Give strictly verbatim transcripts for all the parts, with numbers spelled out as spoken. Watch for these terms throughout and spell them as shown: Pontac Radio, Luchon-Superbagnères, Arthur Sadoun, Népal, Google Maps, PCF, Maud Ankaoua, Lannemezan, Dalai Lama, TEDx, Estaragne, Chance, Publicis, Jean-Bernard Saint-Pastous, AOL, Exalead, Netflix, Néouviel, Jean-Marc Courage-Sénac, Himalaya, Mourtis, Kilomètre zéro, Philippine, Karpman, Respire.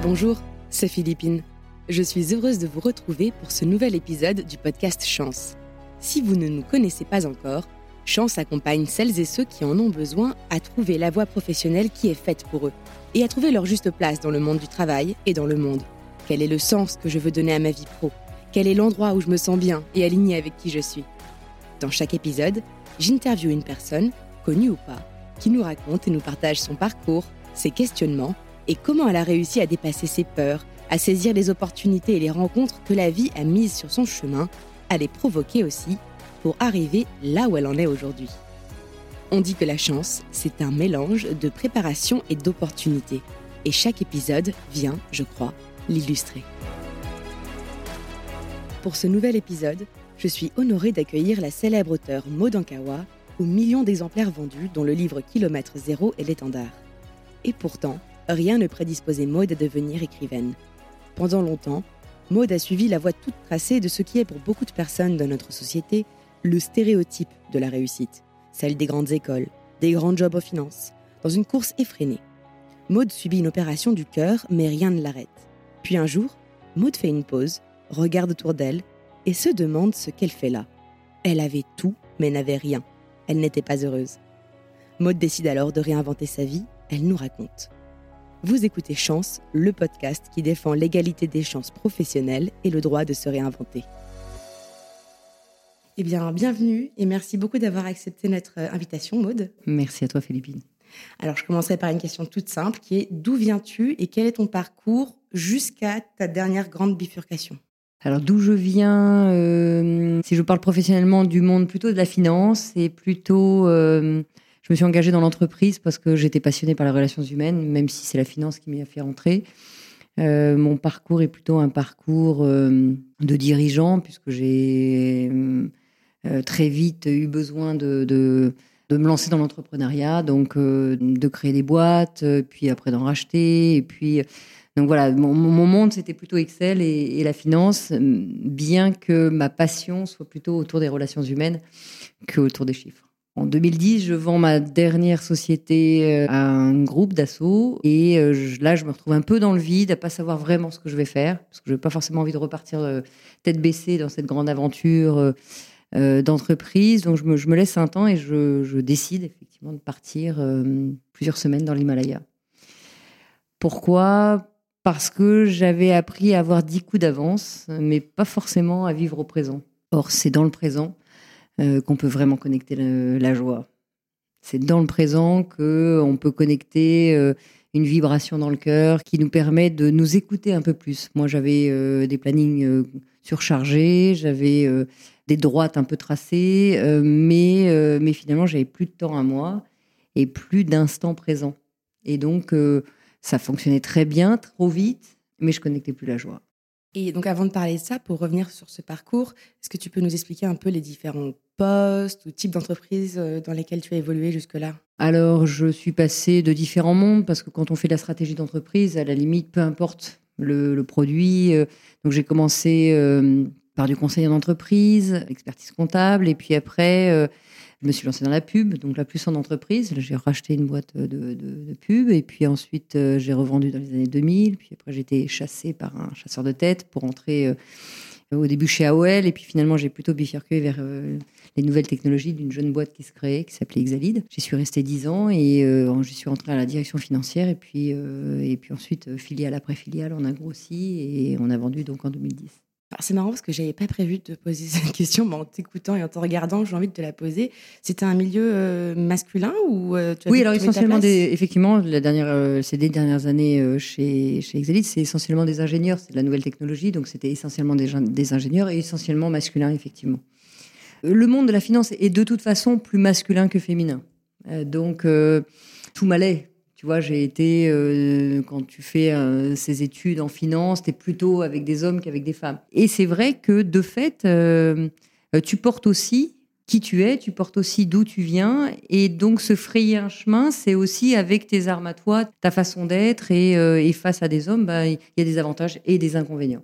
Bonjour, c'est Philippine. Je suis heureuse de vous retrouver pour ce nouvel épisode du podcast Chance. Si vous ne nous connaissez pas encore, Chance accompagne celles et ceux qui en ont besoin à trouver la voie professionnelle qui est faite pour eux et à trouver leur juste place dans le monde du travail et dans le monde. Quel est le sens que je veux donner à ma vie pro ? Quel est l'endroit où je me sens bien et alignée avec qui je suis ? Dans chaque épisode, j'interviewe une personne, connue ou pas, qui nous raconte et nous partage son parcours, ses questionnements, et comment elle a réussi à dépasser ses peurs, à saisir les opportunités et les rencontres que la vie a mises sur son chemin, à les provoquer aussi, pour arriver là où elle en est aujourd'hui. On dit que la chance, c'est un mélange de préparation et d'opportunité. Et chaque épisode vient, je crois, l'illustrer. Pour ce nouvel épisode, je suis honorée d'accueillir la célèbre auteure Maud Ankaoua, aux millions d'exemplaires vendus, dont le livre Kilomètre zéro est l'étendard. Et pourtant, rien ne prédisposait Maud à devenir écrivaine. Pendant longtemps, Maud a suivi la voie toute tracée de ce qui est pour beaucoup de personnes dans notre société le stéréotype de la réussite, celle des grandes écoles, des grands jobs aux finances, dans une course effrénée. Maud subit une opération du cœur, mais rien ne l'arrête. Puis un jour, Maud fait une pause, regarde autour d'elle et se demande ce qu'elle fait là. Elle avait tout, mais n'avait rien. Elle n'était pas heureuse. Maud décide alors de réinventer sa vie, elle nous raconte. Vous écoutez Chance, le podcast qui défend l'égalité des chances professionnelles et le droit de se réinventer. Eh bien, bienvenue et merci beaucoup d'avoir accepté notre invitation, Maud. Merci à toi, Philippine. Alors, je commencerai par une question toute simple qui est: d'où viens-tu et quel est ton parcours jusqu'à ta dernière grande bifurcation ? Alors, d'où je viens, euh, si je parle professionnellement du monde, plutôt de la finance et plutôt... Euh, je me suis engagée dans l'entreprise parce que j'étais passionnée par les relations humaines, même si c'est la finance qui m'y a fait rentrer. Euh, mon parcours est plutôt un parcours euh, de dirigeant, puisque j'ai euh, très vite eu besoin de... de de me lancer dans l'entrepreneuriat, donc euh, de créer des boîtes, puis après d'en racheter. Et puis, donc voilà, mon, mon monde, c'était plutôt Excel et, et la finance, bien que ma passion soit plutôt autour des relations humaines qu'autour des chiffres. En deux mille dix, je vends ma dernière société à un groupe d'assos et je, là, je me retrouve un peu dans le vide, à ne pas savoir vraiment ce que je vais faire, parce que je n'ai pas forcément envie de repartir tête baissée dans cette grande aventure Euh, d'entreprise, donc je me, je me laisse un temps et je, je décide effectivement de partir euh, plusieurs semaines dans l'Himalaya. Pourquoi ? Parce que j'avais appris à avoir dix coups d'avance, mais pas forcément à vivre au présent. Or, c'est dans le présent euh, qu'on peut vraiment connecter le, la joie. C'est dans le présent qu'on peut connecter euh, une vibration dans le cœur qui nous permet de nous écouter un peu plus. Moi, j'avais euh, des plannings euh, surchargés, j'avais... Euh, des droites un peu tracées, euh, mais, euh, mais finalement, j'avais plus de temps à moi et plus d'instant présent. Et donc, euh, ça fonctionnait très bien, trop vite, mais je ne connectais plus la joie. Et donc, avant de parler de ça, pour revenir sur ce parcours, est-ce que tu peux nous expliquer un peu les différents postes ou types d'entreprises dans lesquelles tu as évolué jusque-là ? Alors, je suis passée de différents mondes, parce que quand on fait de la stratégie d'entreprise, à la limite, peu importe le, le produit. Euh, donc, j'ai commencé... Euh, par du conseil en entreprise, expertise comptable, et puis après, euh, je me suis lancée dans la pub, donc là plus en entreprise. J'ai racheté une boîte de, de, de pub, et puis ensuite euh, j'ai revendu dans les années deux mille, puis après j'ai été chassée par un chasseur de tête pour entrer euh, au début chez A O L, et puis finalement j'ai plutôt bifurqué vers euh, les nouvelles technologies d'une jeune boîte qui se créait, qui s'appelait Exalead. J'y suis restée dix ans, et euh, je suis rentrée à la direction financière, et puis, euh, et puis ensuite, filiale après filiale, on a grossi, et on a vendu donc en deux mille dix. Alors c'est marrant parce que je n'avais pas prévu de poser cette question, mais en t'écoutant et en te regardant, j'ai envie de te la poser. C'était un milieu euh, masculin ou euh, tu as Oui, alors essentiellement, des, effectivement, la dernière, euh, ces des dernières années euh, chez, chez Exalead, c'est essentiellement des ingénieurs, c'est de la nouvelle technologie, donc c'était essentiellement des, des ingénieurs et essentiellement masculin, effectivement. Le monde de la finance est de toute façon plus masculin que féminin, euh, donc euh, tout m'allait. Tu vois, j'ai été, euh, quand tu fais euh, ces études en finance, t'es plutôt avec des hommes qu'avec des femmes. Et c'est vrai que, de fait, euh, tu portes aussi qui tu es, tu portes aussi d'où tu viens. Et donc, se frayer un chemin, c'est aussi avec tes armes à toi, ta façon d'être. Et, euh, et face à des hommes, bah, y a des avantages et des inconvénients.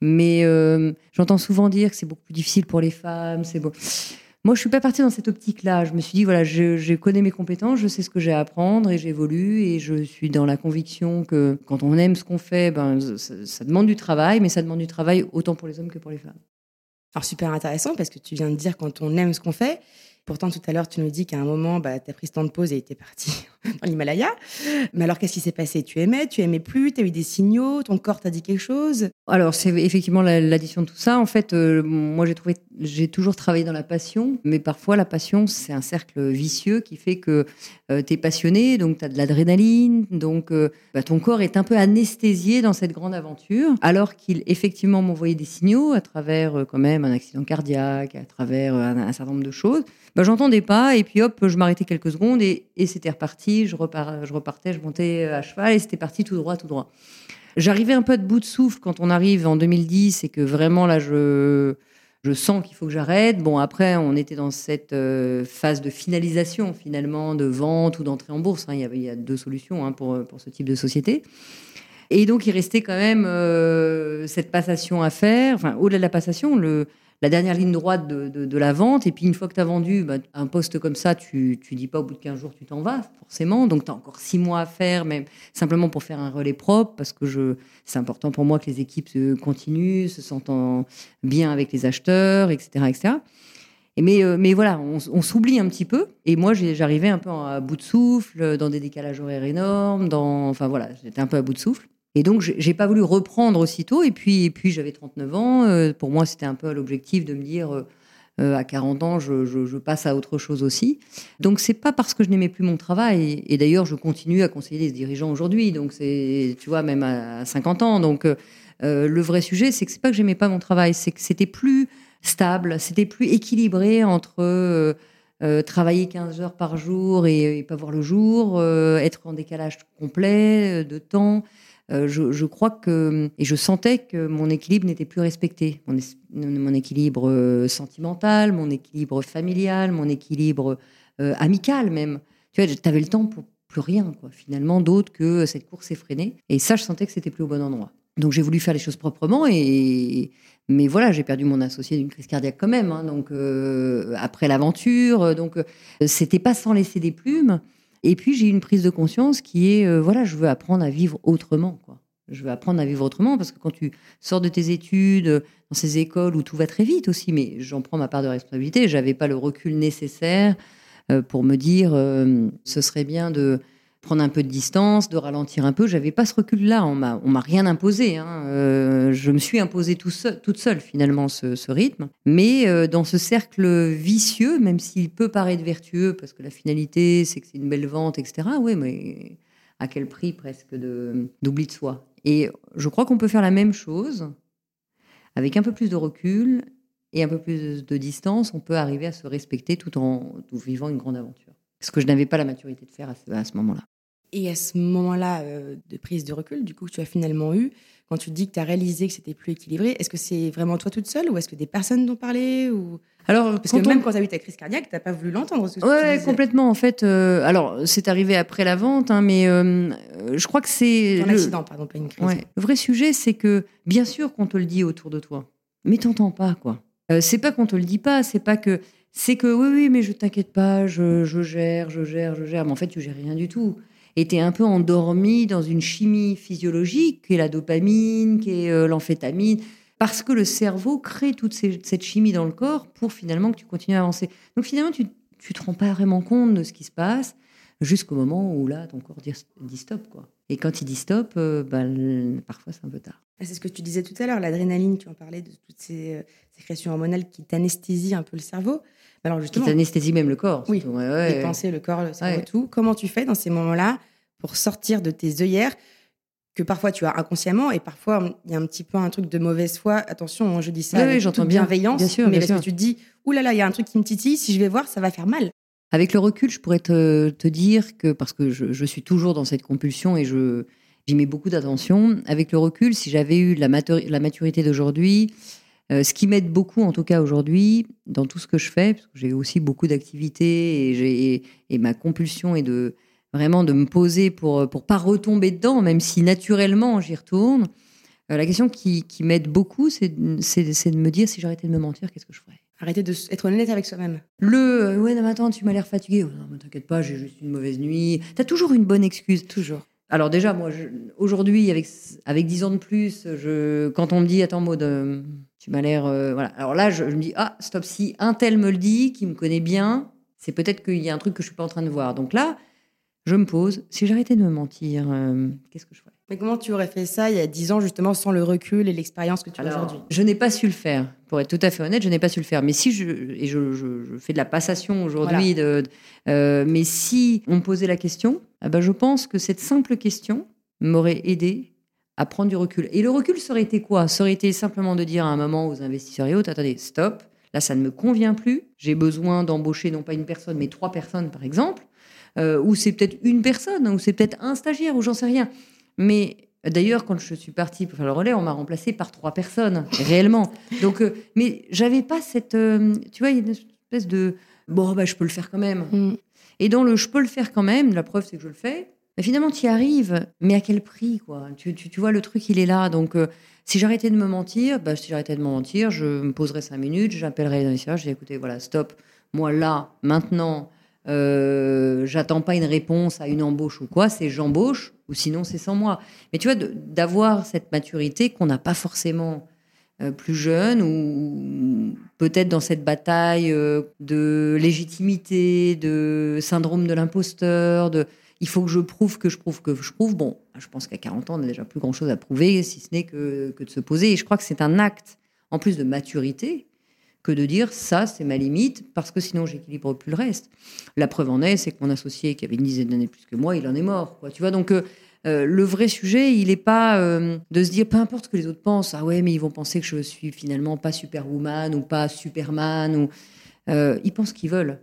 Mais euh, j'entends souvent dire que c'est beaucoup plus difficile pour les femmes. C'est bon. Moi, je ne suis pas partie dans cette optique-là. Je me suis dit, voilà, je, je connais mes compétences, je sais ce que j'ai à apprendre et j'évolue. Et je suis dans la conviction que quand on aime ce qu'on fait, ben, ça, ça demande du travail, mais ça demande du travail autant pour les hommes que pour les femmes. Alors, super intéressant, parce que tu viens de dire quand on aime ce qu'on fait. Pourtant, tout à l'heure, tu nous dis qu'à un moment, bah, tu as pris ce temps de pause et tu es partie dans l'Himalaya. Mais alors, qu'est-ce qui s'est passé ? Tu aimais, tu aimais plus, tu as eu des signaux, ton corps t'a dit quelque chose ? Alors, c'est effectivement l'addition de tout ça. En fait, euh, moi, j'ai, trouvé, j'ai toujours travaillé dans la passion. Mais parfois, la passion, c'est un cercle vicieux qui fait que euh, tu es passionné, donc tu as de l'adrénaline. Donc, euh, bah, ton corps est un peu anesthésié dans cette grande aventure. Alors qu'il, effectivement, m'envoyait des signaux à travers euh, quand même un accident cardiaque, à travers euh, un, un certain nombre de choses. Ben, j'entendais pas, et puis hop, je m'arrêtais quelques secondes, et, et c'était reparti, je, repars, je repartais, je montais à cheval, et c'était parti tout droit, tout droit. J'arrivais un peu de bout de souffle quand on arrive en deux mille dix, et que vraiment là, je, je sens qu'il faut que j'arrête. Bon, après, on était dans cette euh, phase de finalisation, finalement, de vente ou d'entrée en bourse, hein. Il y avait, il y a deux solutions hein, pour, pour ce type de société. Et donc, il restait quand même euh, cette passation à faire, enfin, au-delà de la passation, le... la dernière ligne droite de, de, de la vente. Et puis, une fois que tu as vendu, bah, un poste comme ça, tu ne dis pas au bout de quinze jours, tu t'en vas, forcément. Donc, tu as encore six mois à faire, même simplement pour faire un relais propre, parce que je, c'est important pour moi que les équipes se continuent, se sentent bien avec les acheteurs, et cetera et cetera. Et mais, mais voilà, on, on s'oublie un petit peu. Et moi, j'arrivais un peu à bout de souffle, dans des décalages horaires énormes. Dans, enfin, voilà, j'étais un peu à bout de souffle. Et donc, j'ai pas voulu reprendre aussitôt. Et puis, et puis j'avais trente-neuf ans. Euh, pour moi, c'était un peu l'objectif de me dire, euh, à quarante ans, je, je, je passe à autre chose aussi. Donc, c'est pas parce que je n'aimais plus mon travail. Et, et d'ailleurs, je continue à conseiller les dirigeants aujourd'hui. Donc, c'est, tu vois, même à cinquante ans. Donc, euh, le vrai sujet, c'est que c'est pas que j'aimais pas mon travail. C'est que c'était plus stable, c'était plus équilibré entre... Euh, Euh, travailler quinze heures par jour et, et pas voir le jour, euh, être en décalage complet euh, de temps. Euh, je, je crois que, et je sentais que mon équilibre n'était plus respecté. Mon, es, mon équilibre euh, sentimental, mon équilibre familial, mon équilibre euh, amical même. Tu vois, t'avais le temps pour plus rien, quoi, finalement, d'autre que cette course effrénée. Et ça, je sentais que c'était plus au bon endroit. Donc, j'ai voulu faire les choses proprement, et mais voilà, j'ai perdu mon associé d'une crise cardiaque quand même. Hein, donc, euh, après l'aventure, donc euh, c'était pas sans laisser des plumes. Et puis, j'ai eu une prise de conscience qui est, euh, voilà, je veux apprendre à vivre autrement, quoi. Je veux apprendre à vivre autrement, parce que quand tu sors de tes études, dans ces écoles où tout va très vite aussi, mais j'en prends ma part de responsabilité, j'avais pas le recul nécessaire euh, pour me dire, euh, ce serait bien de... prendre un peu de distance, de ralentir un peu. J'avais pas ce recul-là. On m'a, on m'a rien imposé. Hein. Euh, je me suis imposée tout seul, toute seule, finalement, ce, ce rythme. Mais euh, dans ce cercle vicieux, même s'il peut paraître vertueux, parce que la finalité, c'est que c'est une belle vente, et cetera. Oui, mais à quel prix presque de, d'oubli de soi. Et je crois qu'on peut faire la même chose, avec un peu plus de recul et un peu plus de distance. On peut arriver à se respecter tout en tout vivant une grande aventure. Ce que je n'avais pas la maturité de faire à ce, à ce moment-là. Et à ce moment-là euh, de prise de recul, du coup, que tu as finalement eu, quand tu dis que tu as réalisé que c'était plus équilibré, est-ce que c'est vraiment toi toute seule, ou est-ce que des personnes t'ont parlé ou... Alors, parce que on... même quand tu as eu ta crise cardiaque, tu n'as pas voulu l'entendre. Oui, ouais, complètement, en fait. Euh, alors, c'est arrivé après la vente, hein, mais euh, je crois que c'est... Un accident, le... pardon, pas une crise. Ouais. Le vrai sujet, c'est que, bien sûr qu'on te le dit autour de toi, mais tu n'entends pas, quoi. Euh, c'est pas qu'on te le dit pas, c'est pas que... C'est que oui, oui, mais je t'inquiète pas, je, je gère, je gère, je gère. Mais en fait, tu gères rien du tout. Et t'es un peu endormi dans une chimie physiologique qui est la dopamine, qui est euh, l'amphétamine, parce que le cerveau crée toute ces, cette chimie dans le corps pour finalement que tu continues à avancer. Donc finalement, tu tu te rends pas vraiment compte de ce qui se passe jusqu'au moment où là, ton corps dit, dit stop, quoi. Et quand il dit stop, euh, ben, parfois c'est un peu tard. C'est ce que tu disais tout à l'heure, l'adrénaline, tu en parlais de toutes ces euh, sécrétions hormonales qui t'anesthésient un peu le cerveau. Alors justement, qui t'anesthésie même le corps. Oui, ouais, ouais, les pensées, le corps, le cerveau, ouais. Tout. Comment tu fais dans ces moments-là pour sortir de tes œillères que parfois tu as inconsciemment, et parfois il y a un petit peu un truc de mauvaise foi. Attention, je dis ça, ouais, avec toute bienveillance, bien sûr, mais bien parce sûr. Que tu te dis, oulala, il y a un truc qui me titille, si je vais voir, ça va faire mal. Avec le recul, je pourrais te, te dire que, parce que je, je suis toujours dans cette compulsion et je, j'y mets beaucoup d'attention, avec le recul, si j'avais eu la, maturi- la maturité d'aujourd'hui, euh, ce qui m'aide beaucoup, en tout cas aujourd'hui, dans tout ce que je fais, parce que j'ai aussi beaucoup d'activités et, j'ai, et, et ma compulsion est de, vraiment de me poser pour ne pas retomber dedans, même si naturellement j'y retourne. Euh, la question qui, qui m'aide beaucoup, c'est, c'est, c'est de me dire, si j'arrêtais de me mentir, qu'est-ce que je ferais ? Arrêter d'être honnête avec soi-même. Le euh, « ouais, non, attends, tu m'as l'air fatigué. Oh, »« Non, mais t'inquiète pas, j'ai juste une mauvaise nuit. » T'as toujours une bonne excuse. Toujours. Alors déjà, moi, je, aujourd'hui, avec, avec dix ans de plus, je, quand on me dit « attends, Maud, euh, tu m'as l'air... Euh, » voilà. Alors là, je, je me dis « ah, stop, si un tel me le dit, qui me connaît bien, c'est peut-être qu'il y a un truc que je suis pas en train de voir. » Donc là, je me pose. Si j'arrêtais de me mentir, euh, qu'est-ce que je ferais? Mais comment tu aurais fait ça il y a dix ans, justement, sans le recul et l'expérience que tu as aujourd'hui? Je n'ai pas su le faire. Pour être tout à fait honnête, je n'ai pas su le faire. Mais si je, et je, je, je fais de la passation aujourd'hui, voilà. de, euh, mais si on me posait la question, eh ben je pense que cette simple question m'aurait aidé à prendre du recul. Et le recul, ça aurait été quoi? Ça aurait été simplement de dire à un moment aux investisseurs et autres, attendez, stop, là, ça ne me convient plus. J'ai besoin d'embaucher non pas une personne, mais trois personnes, par exemple. Euh, ou c'est peut-être une personne, ou c'est peut-être un stagiaire, ou j'en sais rien. Mais d'ailleurs, quand je suis partie pour faire le relais, on m'a remplacée par trois personnes, réellement. Donc, euh, mais j'avais pas cette... Euh, tu vois, il y a une espèce de... Bon, bah, je peux le faire quand même. Mm. Et dans le « je peux le faire quand même », la preuve, c'est que je le fais. Mais finalement, tu y arrives, mais à quel prix, quoi? tu, tu, tu vois, le truc, il est là. Donc, euh, si j'arrêtais de me mentir, bah, si j'arrêtais de me mentir, je me poserais cinq minutes, j'appellerais dans les services, je dis, écoutez, voilà, stop. Moi, là, maintenant... Euh, j'attends pas une réponse à une embauche ou quoi, c'est j'embauche ou sinon c'est sans moi. Mais tu vois, de, d'avoir cette maturité qu'on n'a pas forcément euh, plus jeune, ou, ou peut-être dans cette bataille euh, de légitimité, de syndrome de l'imposteur, de il faut que je prouve, que je prouve, que je prouve. Bon, je pense qu'à quarante ans, on n'a déjà plus grand-chose à prouver, si ce n'est que, que de se poser. Et je crois que c'est un acte, en plus de maturité, que de dire ça, c'est ma limite, parce que sinon j'équilibre plus le reste. La preuve en est, c'est que mon associé qui avait une dizaine d'années plus que moi, il en est mort, quoi. Tu vois, donc euh, le vrai sujet, il n'est pas euh, de se dire peu importe ce que les autres pensent. Ah ouais, mais ils vont penser que je suis finalement pas superwoman ou pas superman. Ou euh, ils pensent qu'ils veulent.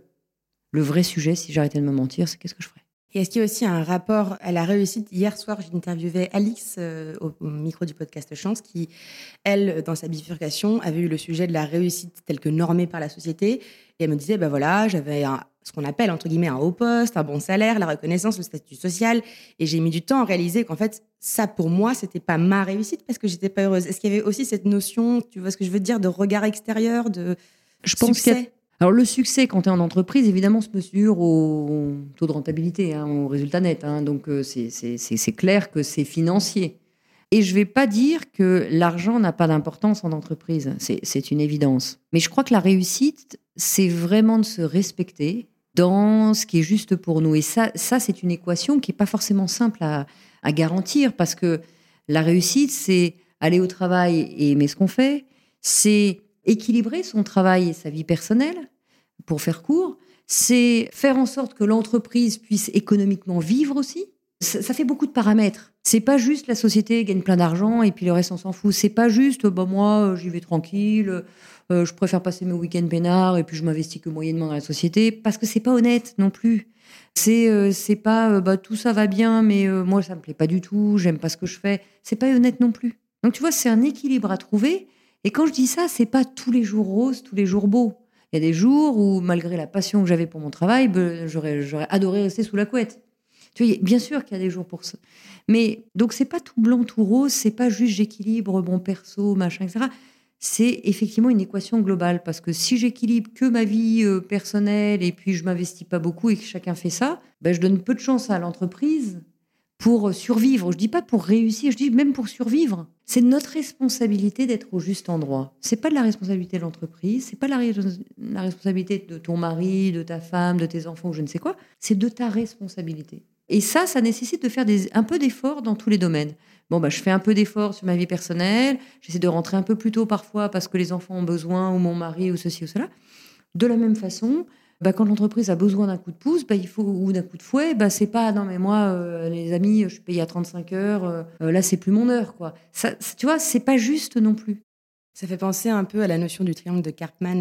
Le vrai sujet, si j'arrêtais de me mentir, c'est qu'est-ce que je ferais. Et est-ce qu'il y a aussi un rapport à la réussite? Hier soir, j'interviewais Alix euh, au, au micro du podcast Chance, qui, elle, dans sa bifurcation, avait eu le sujet de la réussite telle que normée par la société. Et elle me disait, ben voilà, j'avais un, ce qu'on appelle, entre guillemets, un haut poste, un bon salaire, la reconnaissance, le statut social. Et j'ai mis du temps à réaliser qu'en fait, ça, pour moi, c'était pas ma réussite parce que j'étais pas heureuse. Est-ce qu'il y avait aussi cette notion, tu vois ce que je veux dire, de regard extérieur, de je pense succès? Alors, le succès, quand tu es en entreprise, évidemment, se mesure au taux de rentabilité, hein, au résultat net. Hein, donc, c'est, c'est, c'est, c'est clair que c'est financier. Et je ne vais pas dire que l'argent n'a pas d'importance en entreprise. C'est, c'est une évidence. Mais je crois que la réussite, c'est vraiment de se respecter dans ce qui est juste pour nous. Et ça, ça c'est une équation qui n'est pas forcément simple à, à garantir, parce que la réussite, c'est aller au travail et aimer ce qu'on fait. C'est... équilibrer son travail et sa vie personnelle, pour faire court, c'est faire en sorte que l'entreprise puisse économiquement vivre aussi. Ça, ça fait beaucoup de paramètres. C'est pas juste la société gagne plein d'argent et puis le reste on s'en fout. C'est pas juste, bah moi j'y vais tranquille, euh, je préfère passer mes week-ends peinards et puis je m'investis que moyennement dans la société, parce que c'est pas honnête non plus. C'est euh, c'est pas euh, bah tout ça va bien mais euh, moi ça me plaît pas du tout, j'aime pas ce que je fais. C'est pas honnête non plus. Donc tu vois, c'est un équilibre à trouver. Et quand je dis ça, c'est pas tous les jours roses, tous les jours beaux. Il y a des jours où, malgré la passion que j'avais pour mon travail, ben, j'aurais, j'aurais adoré rester sous la couette. Tu vois, bien sûr qu'il y a des jours pour ça. Mais donc, c'est pas tout blanc, tout rose, c'est pas juste j'équilibre mon perso, machin, et cetera. C'est effectivement une équation globale, parce que si j'équilibre que ma vie euh, personnelle et puis je m'investis pas beaucoup et que chacun fait ça, ben, je donne peu de chance à l'entreprise pour survivre. Je dis pas pour réussir, je dis même pour survivre. C'est notre responsabilité d'être au juste endroit. C'est pas de la responsabilité de l'entreprise, c'est pas la, ré- la responsabilité de ton mari, de ta femme, de tes enfants, ou je ne sais quoi. C'est de ta responsabilité. Et ça, ça nécessite de faire des, un peu d'effort dans tous les domaines. Bon, bah, je fais un peu d'effort sur ma vie personnelle, j'essaie de rentrer un peu plus tôt parfois parce que les enfants ont besoin, ou mon mari, ou ceci ou cela. De la même façon... Bah, quand l'entreprise a besoin d'un coup de pouce, bah, il faut, ou d'un coup de fouet, bah, c'est pas « non mais moi, euh, les amis, je suis payée à trente-cinq heures, euh, là c'est plus mon heure ». Quoi. Ça, tu vois, c'est pas juste non plus. Ça fait penser un peu à la notion du triangle de Karpman,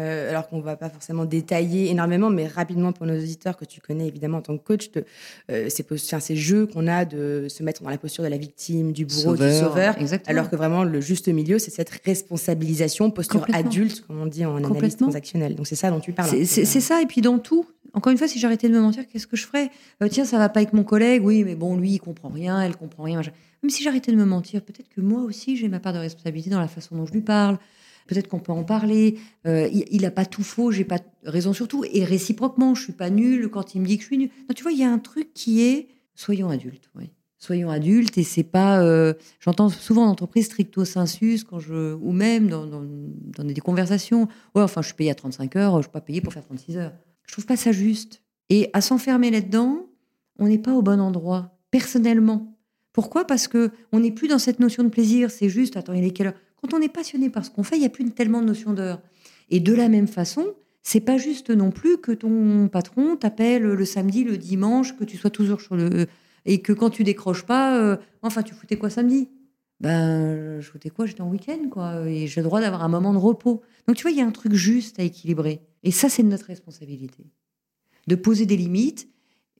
euh, alors qu'on va pas forcément détailler énormément, mais rapidement pour nos auditeurs que tu connais évidemment en tant que coach, de, euh, ces, enfin, ces jeux qu'on a de se mettre dans la posture de la victime, du bourreau, sauveur, du sauveur, exactement. Alors que vraiment le juste milieu, c'est cette responsabilisation, posture adulte, comme on dit en analyse transactionnelle. Donc c'est ça dont tu parles. C'est, c'est, c'est ça, et puis dans tout, encore une fois, si j'arrêtais de me mentir, qu'est-ce que je ferais? euh, Tiens, ça va pas avec mon collègue, oui, mais bon, lui, il comprend rien, elle comprend rien. Même si j'arrêtais de me mentir, peut-être que moi aussi, j'ai ma part de responsabilité dans la façon dont je lui parle, peut-être qu'on peut en parler, euh, il n'a pas tout faux, j'ai pas raison sur tout, et réciproquement, je suis pas nulle quand il me dit que je suis nulle. Non, tu vois, il y a un truc qui est, soyons adultes, oui. Soyons adultes, et c'est pas... Euh, j'entends souvent en entreprise stricto sensus, quand je, ou même dans, dans, dans des conversations, ouais, enfin, je suis payée à trente-cinq heures, je ne suis pas payée pour faire trente-six heures. Je trouve pas ça juste. Et à s'enfermer là-dedans, on n'est pas au bon endroit, personnellement. Pourquoi ? Parce qu'on n'est plus dans cette notion de plaisir, c'est juste, attends, il est quelle heure ? Quand on est passionné par ce qu'on fait, il n'y a plus tellement de notion d'heure. Et de la même façon, c'est pas juste non plus que ton patron t'appelle le samedi, le dimanche, que tu sois toujours sur le... Et que quand tu décroches pas, euh, enfin, tu foutais quoi samedi ? Ben, je foutais quoi ? J'étais en week-end, quoi. Et j'ai le droit d'avoir un moment de repos. Donc, tu vois, il y a un truc juste à équilibrer. Et ça, c'est notre responsabilité. De poser des limites,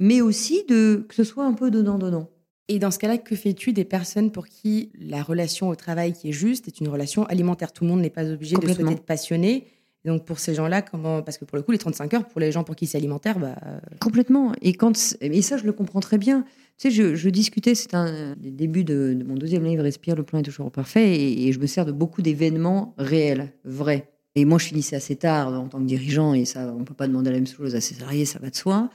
mais aussi de, que ce soit un peu donnant-donnant. Et dans ce cas-là, que fais-tu des personnes pour qui la relation au travail qui est juste est une relation alimentaire ? Tout le monde n'est pas obligé de souhaiter être passionné. Donc, pour ces gens-là, comment... parce que pour le coup, les trente-cinq heures, pour les gens pour qui c'est alimentaire, bah... Complètement. Et, quand... Et ça, je le comprends très bien. Tu sais, je, je discutais, c'est un des débuts de, de mon deuxième livre, Respire, le plan est toujours parfait, et, et je me sers de beaucoup d'événements réels, vrais. Et moi, je finissais assez tard en tant que dirigeant, et ça, on ne peut pas demander la même chose à ses salariés, ça va de soi.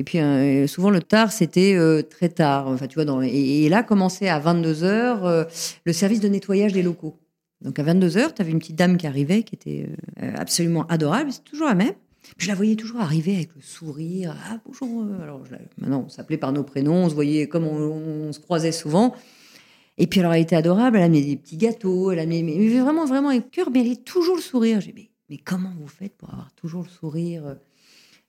Et puis, euh, souvent, le tard, c'était euh, très tard. Enfin, tu vois, dans... et, et là, commençait à vingt-deux heures euh, le service de nettoyage des locaux. Donc, à vingt-deux heures, tu avais une petite dame qui arrivait, qui était euh, absolument adorable, c'est toujours la même. Je la voyais toujours arriver avec le sourire. Ah, bonjour. Alors, je la... maintenant, on s'appelait par nos prénoms, on se voyait comme on, on se croisait souvent. Et puis, alors, elle était adorable, elle amenait des petits gâteaux, elle amenait mais vraiment, vraiment avec cœur, mais elle avait toujours le sourire. J'ai dit, mais, mais comment vous faites pour avoir toujours le sourire ?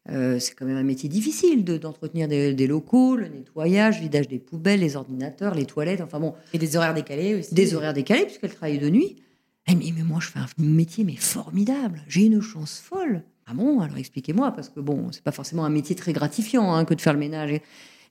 Euh, c'est quand même un métier difficile de, d'entretenir des, des locaux, le nettoyage, vidage des poubelles, les ordinateurs, les toilettes, enfin bon. Et des horaires décalés aussi. Des horaires décalés, puisqu'elle travaillait de nuit. Elle me dit, mais moi, je fais un métier mais formidable, j'ai une chance folle. Ah bon ? Alors expliquez-moi, parce que bon, c'est pas forcément un métier très gratifiant hein, que de faire le ménage.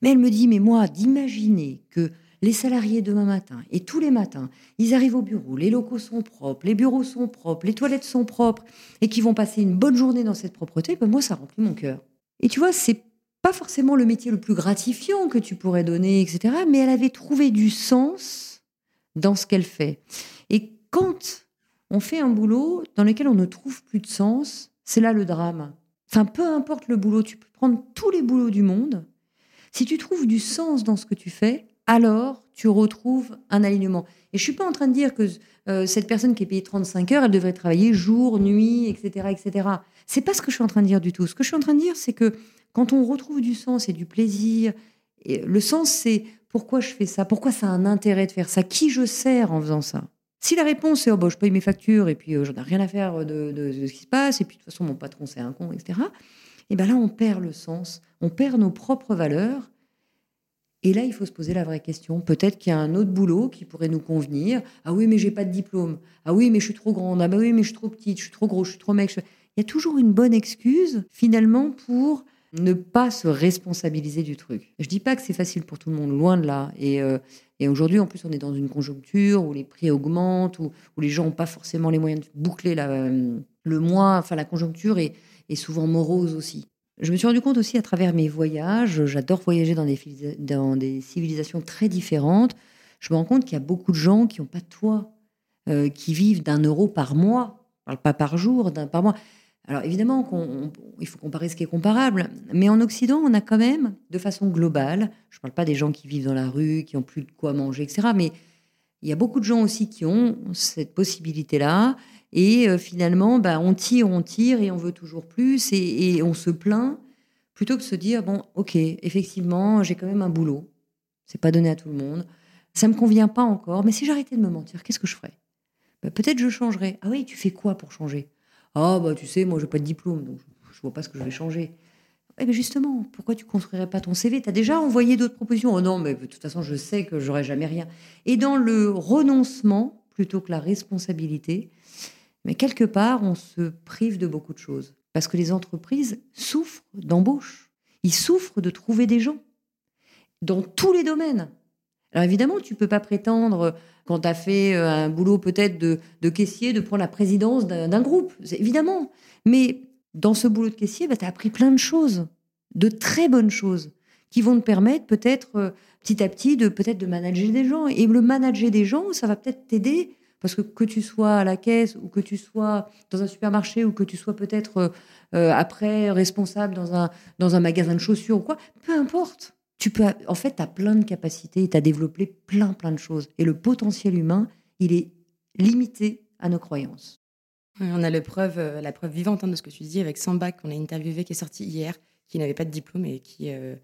Mais elle me dit, mais moi, d'imaginer que les salariés demain matin, et tous les matins, ils arrivent au bureau, les locaux sont propres, les bureaux sont propres, les toilettes sont propres, et qu'ils vont passer une bonne journée dans cette propreté, ben moi, ça remplit mon cœur. Et tu vois, c'est pas forcément le métier le plus gratifiant que tu pourrais donner, et cetera, mais elle avait trouvé du sens dans ce qu'elle fait. Et quand on fait un boulot dans lequel on ne trouve plus de sens, c'est là le drame. Enfin, peu importe le boulot, tu peux prendre tous les boulots du monde, si tu trouves du sens dans ce que tu fais, alors tu retrouves un alignement. Et je ne suis pas en train de dire que euh, cette personne qui est payée trente-cinq heures, elle devrait travailler jour, nuit, et cetera, et cetera. Ce n'est pas ce que je suis en train de dire du tout. Ce que je suis en train de dire, c'est que quand on retrouve du sens et du plaisir, et le sens, c'est pourquoi je fais ça, pourquoi ça a un intérêt de faire ça, qui je sers en faisant ça. Si la réponse est oh, « bah, je paye mes factures et puis euh, j'en ai rien à faire de, de, de ce qui se passe, et puis de toute façon, mon patron, c'est un con, et cetera », et bien là, on perd le sens, on perd nos propres valeurs. Et là, il faut se poser la vraie question. Peut-être qu'il y a un autre boulot qui pourrait nous convenir. Ah oui, mais j'ai pas de diplôme. Ah oui, mais je suis trop grande. Ah bah oui, mais je suis trop petite. Je suis trop gros. Je suis trop mec. Je... Il y a toujours une bonne excuse, finalement, pour ne pas se responsabiliser du truc. Je dis pas que c'est facile pour tout le monde, loin de là. Et, euh, et aujourd'hui, en plus, on est dans une conjoncture où les prix augmentent, où, où les gens n'ont pas forcément les moyens de boucler la, euh, le mois. Enfin, la conjoncture est, est souvent morose aussi. Je me suis rendu compte aussi à travers mes voyages, j'adore voyager dans des, dans des civilisations très différentes, je me rends compte qu'il y a beaucoup de gens qui n'ont pas de toit, euh, qui vivent d'un euro par mois, pas par jour, d'un, par mois. Alors évidemment, qu'on, on, il faut comparer ce qui est comparable, mais en Occident, on a quand même, de façon globale, je ne parle pas des gens qui vivent dans la rue, qui n'ont plus de quoi manger, et cetera, mais il y a beaucoup de gens aussi qui ont cette possibilité-là, et euh, finalement, bah, on tire, on tire, et on veut toujours plus, et, et on se plaint, plutôt que de se dire, bon, ok, effectivement, j'ai quand même un boulot, c'est pas donné à tout le monde, ça me convient pas encore, mais si j'arrêtais de me mentir, qu'est-ce que je ferais ? Bah, peut-être je changerais. Ah oui, tu fais quoi pour changer ? Ah, bah tu sais, moi, j'ai pas de diplôme, donc je, je vois pas ce que je vais changer. Eh bien justement, pourquoi tu construirais pas ton C V ? Tu as déjà envoyé d'autres propositions ? Oh non, mais de toute façon, je sais que j'aurai jamais rien. Et dans le renoncement, plutôt que la responsabilité, mais quelque part, on se prive de beaucoup de choses. Parce que les entreprises souffrent d'embauche. Ils souffrent de trouver des gens. Dans tous les domaines. Alors évidemment, tu ne peux pas prétendre, quand tu as fait un boulot peut-être de, de caissier, de prendre la présidence d'un, d'un groupe. C'est, évidemment. Mais dans ce boulot de caissier, bah, tu as appris plein de choses. De très bonnes choses. Qui vont te permettre peut-être, petit à petit, de, peut-être de manager des gens. Et le manager des gens, ça va peut-être t'aider Parce que que tu sois à la caisse ou que tu sois dans un supermarché ou que tu sois peut-être euh, après responsable dans un, dans un magasin de chaussures ou quoi, peu importe. Tu peux, en fait, tu as plein de capacités, tu as développé plein, plein de choses. Et le potentiel humain, il est limité à nos croyances. On a le preuve, la preuve vivante hein, de ce que tu dis avec Samba, qu'on a interviewé, qui est sorti hier, qui n'avait pas de diplôme et qui... Euh...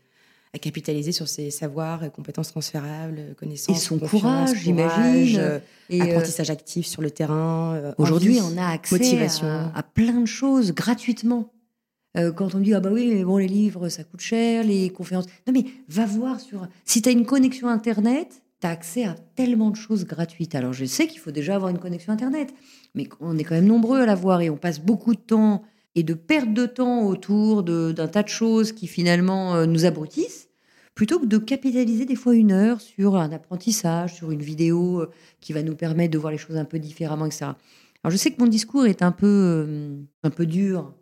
à capitaliser sur ses savoirs, compétences transférables, connaissances, et son courage, courage j'imagine, euh, et apprentissage euh, actif sur le terrain. Euh, aujourd'hui, envie, on a accès à, à plein de choses gratuitement. Euh, quand on me dit ah bah oui, mais bon les livres ça coûte cher, les conférences. Non mais va voir sur si tu as une connexion internet, tu as accès à tellement de choses gratuites. Alors je sais qu'il faut déjà avoir une connexion internet, mais on est quand même nombreux à l'avoir et on passe beaucoup de temps et de perte de temps autour de, d'un tas de choses qui finalement nous abrutissent, plutôt que de capitaliser des fois une heure sur un apprentissage, sur une vidéo qui va nous permettre de voir les choses un peu différemment, et cetera. Alors je sais que mon discours est un peu, un peu dur,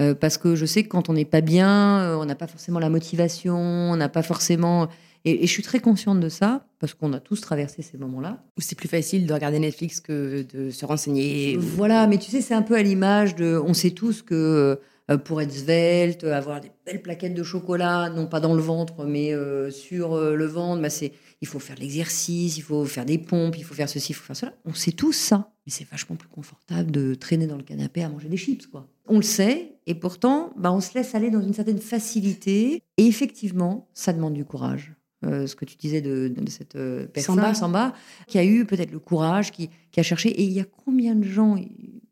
euh, parce que je sais que quand on n'est pas bien, on n'a pas forcément la motivation, on n'a pas forcément... Et, et je suis très consciente de ça, parce qu'on a tous traversé ces moments-là. Où c'est plus facile de regarder Netflix que de se renseigner. Voilà, mais tu sais, c'est un peu à l'image de... On sait tous que euh, pour être svelte, avoir des belles plaquettes de chocolat, non pas dans le ventre, mais euh, sur euh, le ventre, bah c'est, il faut faire de l'exercice, il faut faire des pompes, il faut faire ceci, il faut faire cela. On sait tous ça. Mais c'est vachement plus confortable de traîner dans le canapé à manger des chips, quoi. On le sait, et pourtant, bah, on se laisse aller dans une certaine facilité. Et effectivement, ça demande du courage. Euh, ce que tu disais de, de cette euh, personne, Samba. Samba, qui a eu peut-être le courage, qui, qui a cherché. Et il y a combien de gens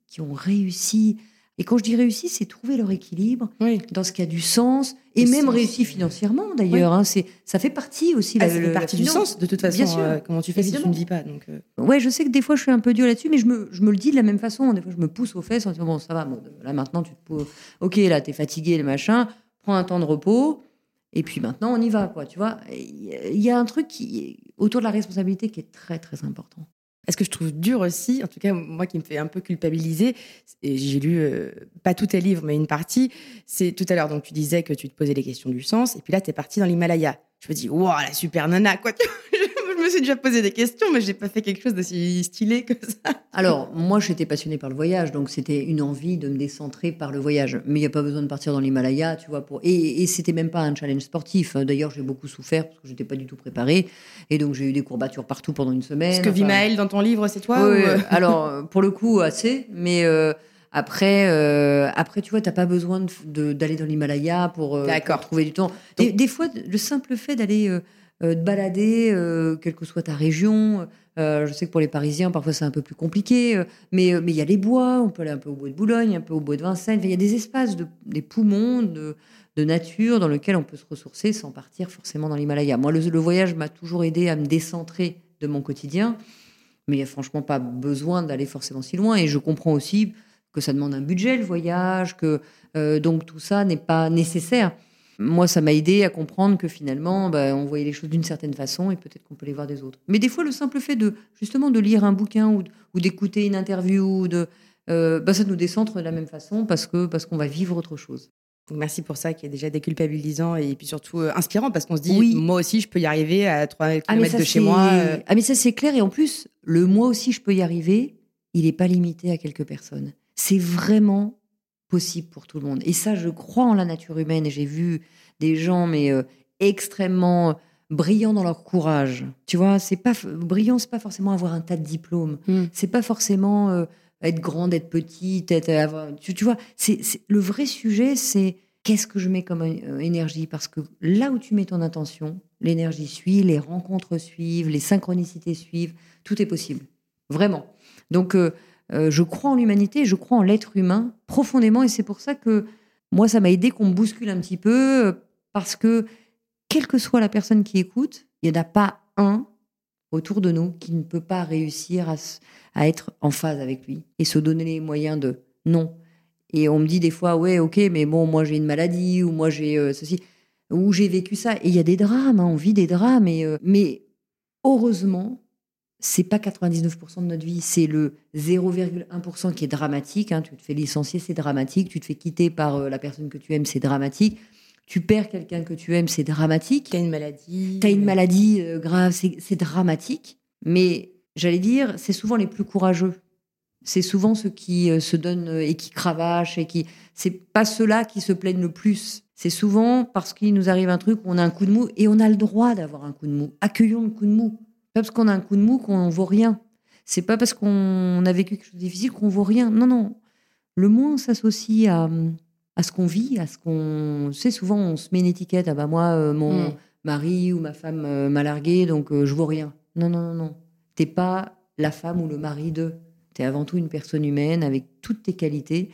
qui ont réussi ? Et quand je dis réussi, c'est trouver leur équilibre oui. dans ce qui a du sens, et du même sens. Réussi financièrement d'ailleurs. Oui. Hein, c'est, ça fait partie aussi. Ah, la, ça fait le, partie la du sens, de toute façon. Bien sûr. Euh, comment tu fais évidemment. Si tu ne vis pas donc, euh... Ouais, je sais que des fois je suis un peu dure là-dessus, mais je me, je me le dis de la même façon. Des fois je me pousse aux fesses en disant bon, ça va, bon, là maintenant tu te poses. Ok, là t'es fatigué, le machin, prends un temps de repos. Et puis maintenant, on y va, quoi, tu vois. Il y a un truc qui, autour de la responsabilité qui est très, très important. Ce que je trouve dur aussi, en tout cas, moi qui me fait un peu culpabiliser, et j'ai lu, euh, pas tous tes livres, mais une partie, c'est tout à l'heure, donc tu disais que tu te posais les questions du sens, et puis là, t'es partie dans l'Himalaya. Je me dis, wow, la super nana, quoi. Je me suis déjà posé des questions, mais j'ai pas fait quelque chose d'aussi stylé que ça. Alors, moi, j'étais passionnée par le voyage, donc c'était une envie de me décentrer par le voyage. Mais il n'y a pas besoin de partir dans l'Himalaya, tu vois. Pour... Et, et c'était même pas un challenge sportif. D'ailleurs, j'ai beaucoup souffert parce que j'étais pas du tout préparée. Et donc, j'ai eu des courbatures partout pendant une semaine. Ce que enfin... vit Maëlle dans ton livre, c'est toi oui, ou... Alors, pour le coup, assez. Mais euh, après, euh, après, tu vois, t'as pas besoin de, de, d'aller dans l'Himalaya pour, euh, pour trouver du temps. Donc... Des, des fois, le simple fait d'aller... Euh, Euh, de balader, euh, quelle que soit ta région. Euh, je sais que pour les Parisiens, parfois, c'est un peu plus compliqué. Euh, mais euh, mais il y a les bois. On peut aller un peu au bois de Boulogne, un peu au bois de Vincennes. Il y a des espaces, de, des poumons de, de nature dans lesquels on peut se ressourcer sans partir forcément dans l'Himalaya. Moi, le, le voyage m'a toujours aidée à me décentrer de mon quotidien. Mais il n'y a franchement pas besoin d'aller forcément si loin. Et je comprends aussi que ça demande un budget, le voyage. que euh, Donc, tout ça n'est pas nécessaire. Moi, ça m'a aidé à comprendre que finalement, bah, on voyait les choses d'une certaine façon et peut-être qu'on peut les voir des autres. Mais des fois, le simple fait de justement de lire un bouquin ou, ou d'écouter une interview, ou de, euh, bah, ça nous décentre de la même façon parce que parce qu'on va vivre autre chose. Merci pour ça, qui est déjà déculpabilisant et puis surtout euh, inspirant parce qu'on se dit, oui. moi aussi, je peux y arriver à trois kilomètres ah, ça, de chez c'est... moi. Euh... Ah mais ça, c'est clair. Et en plus, le moi aussi, je peux y arriver, il n'est pas limité à quelques personnes. C'est vraiment... possible pour tout le monde. Et ça, je crois en la nature humaine. Et j'ai vu des gens mais euh, extrêmement brillants dans leur courage. Tu vois, c'est pas brillant, c'est pas forcément avoir un tas de diplômes. Mm. C'est pas forcément euh, être grande, être petite, être avoir. Tu, tu vois, c'est, c'est le vrai sujet, c'est qu'est-ce que je mets comme euh, énergie, parce que là où tu mets ton intention, l'énergie suit, les rencontres suivent, les synchronicités suivent, tout est possible. Vraiment. Donc euh, Euh, je crois en l'humanité, je crois en l'être humain profondément, et c'est pour ça que moi, ça m'a aidé qu'on me bouscule un petit peu, euh, parce que quelle que soit la personne qui écoute, il n'y en a pas un autour de nous qui ne peut pas réussir à, à être en phase avec lui et se donner les moyens de non. Et on me dit des fois, ouais, ok, mais bon, moi j'ai une maladie, ou moi j'ai euh, ceci, ou j'ai vécu ça. Et il y a des drames, hein, on vit des drames, et, euh, mais heureusement, c'est pas quatre-vingt-dix-neuf pour cent de notre vie, c'est le zéro virgule un pour cent qui est dramatique. Hein. Tu te fais licencier, c'est dramatique. Tu te fais quitter par euh, la personne que tu aimes, c'est dramatique. Tu perds quelqu'un que tu aimes, c'est dramatique. T'as une maladie. T'as une maladie euh, grave, c'est, c'est dramatique. Mais j'allais dire, c'est souvent les plus courageux. C'est souvent ceux qui se donnent et qui cravachent. Et qui... C'est pas ceux-là qui se plaignent le plus. C'est souvent parce qu'il nous arrive un truc, on a un coup de mou, et on a le droit d'avoir un coup de mou. Accueillons le coup de mou. Pas parce qu'on a un coup de mou qu'on ne vaut rien. C'est pas parce qu'on a vécu quelque chose de difficile qu'on ne vaut rien. Non, non. Le mot s'associe à, à ce qu'on vit, à ce qu'on... C'est souvent, on se met une étiquette. Ah bah moi, euh, mon mmh. mari ou ma femme euh, m'a largué, donc euh, je ne vaut rien. Non, non, non, non. T'es pas la femme ou le mari d'eux. T'es avant tout une personne humaine avec toutes tes qualités.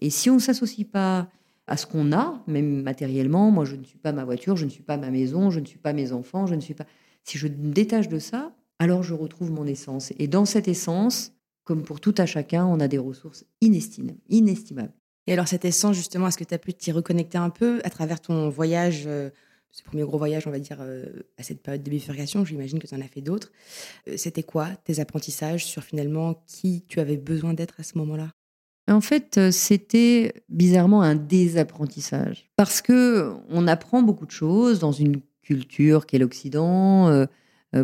Et si on ne s'associe pas à ce qu'on a, même matériellement, moi je ne suis pas ma voiture, je ne suis pas ma maison, je ne suis pas mes enfants, je ne suis pas... Si je me détache de ça, alors je retrouve mon essence. Et dans cette essence, comme pour tout à chacun, on a des ressources inestimables. inestimables. Et alors cette essence, justement, est-ce que tu as pu t'y reconnecter un peu à travers ton voyage, euh, ce premier gros voyage, on va dire, euh, à cette période de bifurcation, j'imagine que tu en as fait d'autres. Euh, c'était quoi tes apprentissages sur finalement qui tu avais besoin d'être à ce moment-là ? En fait, c'était bizarrement un désapprentissage. Parce qu'on apprend beaucoup de choses dans une culture qu'est l'Occident, euh,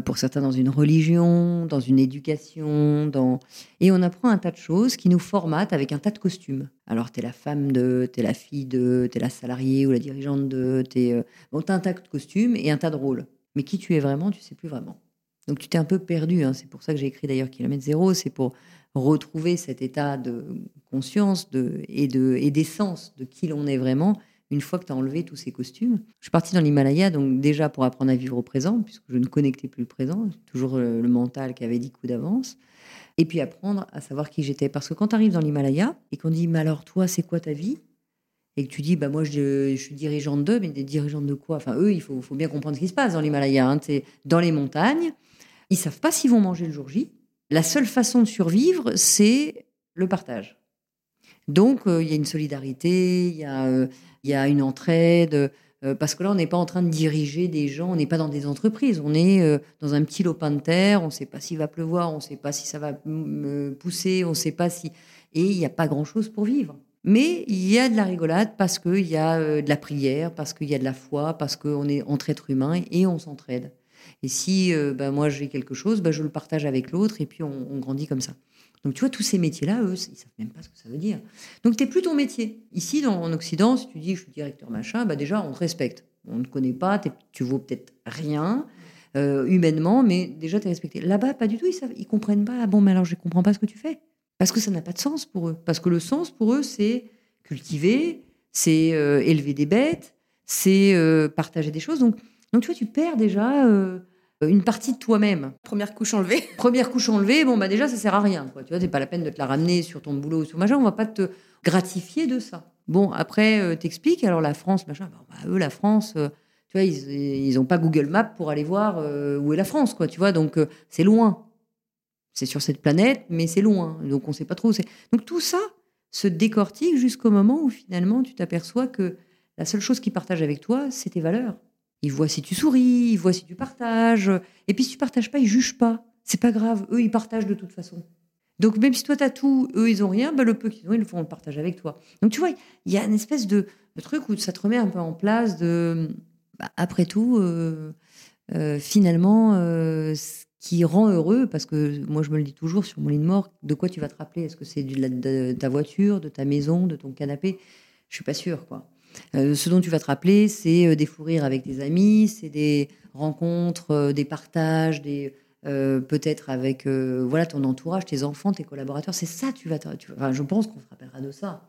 pour certains dans une religion, dans une éducation, dans... et on apprend un tas de choses qui nous formatent avec un tas de costumes. Alors, t'es la femme de, t'es la fille de, t'es la salariée ou la dirigeante de, t'es... Bon, t'as un tas de costumes et un tas de rôles. Mais qui tu es vraiment, tu sais plus vraiment. Donc, tu t'es un peu perdu, hein. C'est pour ça que j'ai écrit d'ailleurs Kilomètre zéro, c'est pour retrouver cet état de conscience de, et, de, et d'essence de qui l'on est vraiment, une fois que tu as enlevé tous ces costumes. Je suis partie dans l'Himalaya, donc déjà pour apprendre à vivre au présent, puisque je ne connectais plus le présent, toujours le mental qui avait dix coups d'avance, et puis apprendre à savoir qui j'étais. Parce que quand tu arrives dans l'Himalaya, et qu'on dit « mais alors toi, c'est quoi ta vie ?» et que tu dis bah, « moi, je, je suis dirigeante d'eux, mais des dirigeantes de quoi ?» Enfin, eux, il faut, faut bien comprendre ce qui se passe dans l'Himalaya. Hein. C'est dans les montagnes, ils ne savent pas s'ils vont manger le jour J. La seule façon de survivre, c'est le partage. Donc, il euh, y a une solidarité, il y a... Euh, Il y a une entraide, euh, parce que là, on n'est pas en train de diriger des gens, on n'est pas dans des entreprises, on est euh, dans un petit lopin de terre, on ne sait pas s'il va pleuvoir, on ne sait pas si ça va euh, pousser, on ne sait pas si... Et il n'y a pas grand-chose pour vivre. Mais il y a de la rigolade parce qu'il y a euh, de la prière, parce qu'il y a de la foi, parce qu'on est entre êtres humains et on s'entraide. Et si euh, bah, moi, j'ai quelque chose, bah, je le partage avec l'autre et puis on, on grandit comme ça. Donc, tu vois, tous ces métiers-là, eux, ils ne savent même pas ce que ça veut dire. Donc, tu n'es plus ton métier. Ici, dans, en Occident, si tu dis « je suis directeur machin », bah déjà, on te respecte. On ne te connaît pas, tu vaux peut-être rien euh, humainement, mais déjà, tu es respecté. Là-bas, pas du tout, ils ne comprennent pas. Ah bon, mais alors, je ne comprends pas ce que tu fais. Parce que ça n'a pas de sens pour eux. Parce que le sens, pour eux, c'est cultiver, c'est euh, élever des bêtes, c'est euh, partager des choses. Donc, donc, tu vois, tu perds déjà... Euh, une partie de toi-même. Première couche enlevée. Première couche enlevée, bon, bah déjà, ça sert à rien, quoi. Tu vois, c'est pas la peine de te la ramener sur ton boulot ou sur machin, on va pas te gratifier de ça. Bon, après, euh, t'expliques, alors la France, machin, bah, bah, eux, la France, euh, tu vois, ils, ils ont pas Google Maps pour aller voir euh, où est la France, quoi, tu vois, donc euh, c'est loin. C'est sur cette planète, mais c'est loin, donc on sait pas trop où c'est. Donc tout ça se décortique jusqu'au moment où finalement, tu t'aperçois que la seule chose qu'ils partagent avec toi, c'est tes valeurs. Ils voient si tu souris, ils voient si tu partages. Et puis, si tu partages pas, ils jugent pas. C'est pas grave. Eux, ils partagent de toute façon. Donc, même si toi, t'as tout, eux, ils ont rien, ben, le peu qu'ils ont, ils le font, on le partage avec toi. Donc, tu vois, il y a une espèce de, de truc où ça te remet un peu en place de... Bah, après tout, euh, euh, finalement, euh, ce qui rend heureux, parce que moi, je me le dis toujours sur mon lit de mort, de quoi tu vas te rappeler ? Est-ce que c'est de, la, de ta voiture, de ta maison, de ton canapé ? Je suis pas sûre, quoi. Euh, ce dont tu vas te rappeler, c'est euh, des fous rires avec des amis, c'est des rencontres, euh, des partages, des, euh, peut-être avec euh, voilà, ton entourage, tes enfants, tes collaborateurs. C'est ça, tu vas te, tu, enfin, je pense qu'on se rappellera de ça.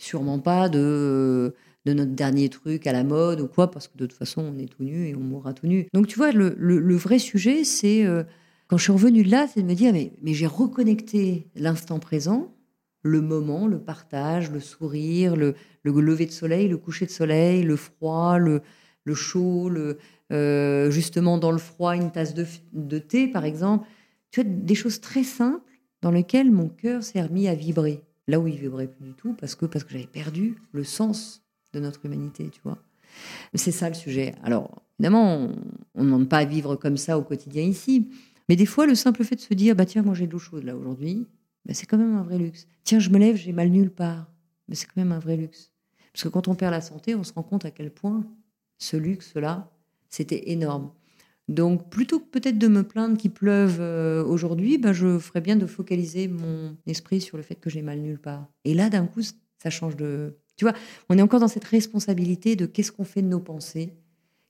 Sûrement pas de, euh, de notre dernier truc à la mode ou quoi, parce que de toute façon, on est tout nu et on mourra tout nu. Donc, tu vois, le, le, le vrai sujet, c'est, euh, quand je suis revenue de là, c'est de me dire, mais, mais j'ai reconnecté l'instant présent, le moment, le partage, le sourire, le, le lever de soleil, le coucher de soleil, le froid, le, le chaud, le, euh, justement dans le froid, une tasse de, de thé, par exemple. Tu vois, des choses très simples dans lesquelles mon cœur s'est remis à vibrer. Là où il ne vibrait plus du tout, parce que, parce que j'avais perdu le sens de notre humanité, tu vois. C'est ça le sujet. Alors, évidemment, on ne demande pas à vivre comme ça au quotidien ici. Mais des fois, le simple fait de se dire, bah tiens, moi j'ai de l'eau chaude là aujourd'hui, ben c'est quand même un vrai luxe. Tiens, je me lève, j'ai mal nulle part. Mais c'est quand même un vrai luxe. Parce que quand on perd la santé, on se rend compte à quel point ce luxe-là, c'était énorme. Donc, plutôt que peut-être de me plaindre qu'il pleuve euh, aujourd'hui, ben, je ferais bien de focaliser mon esprit sur le fait que j'ai mal nulle part. Et là, d'un coup, ça change de... Tu vois, on est encore dans cette responsabilité de qu'est-ce qu'on fait de nos pensées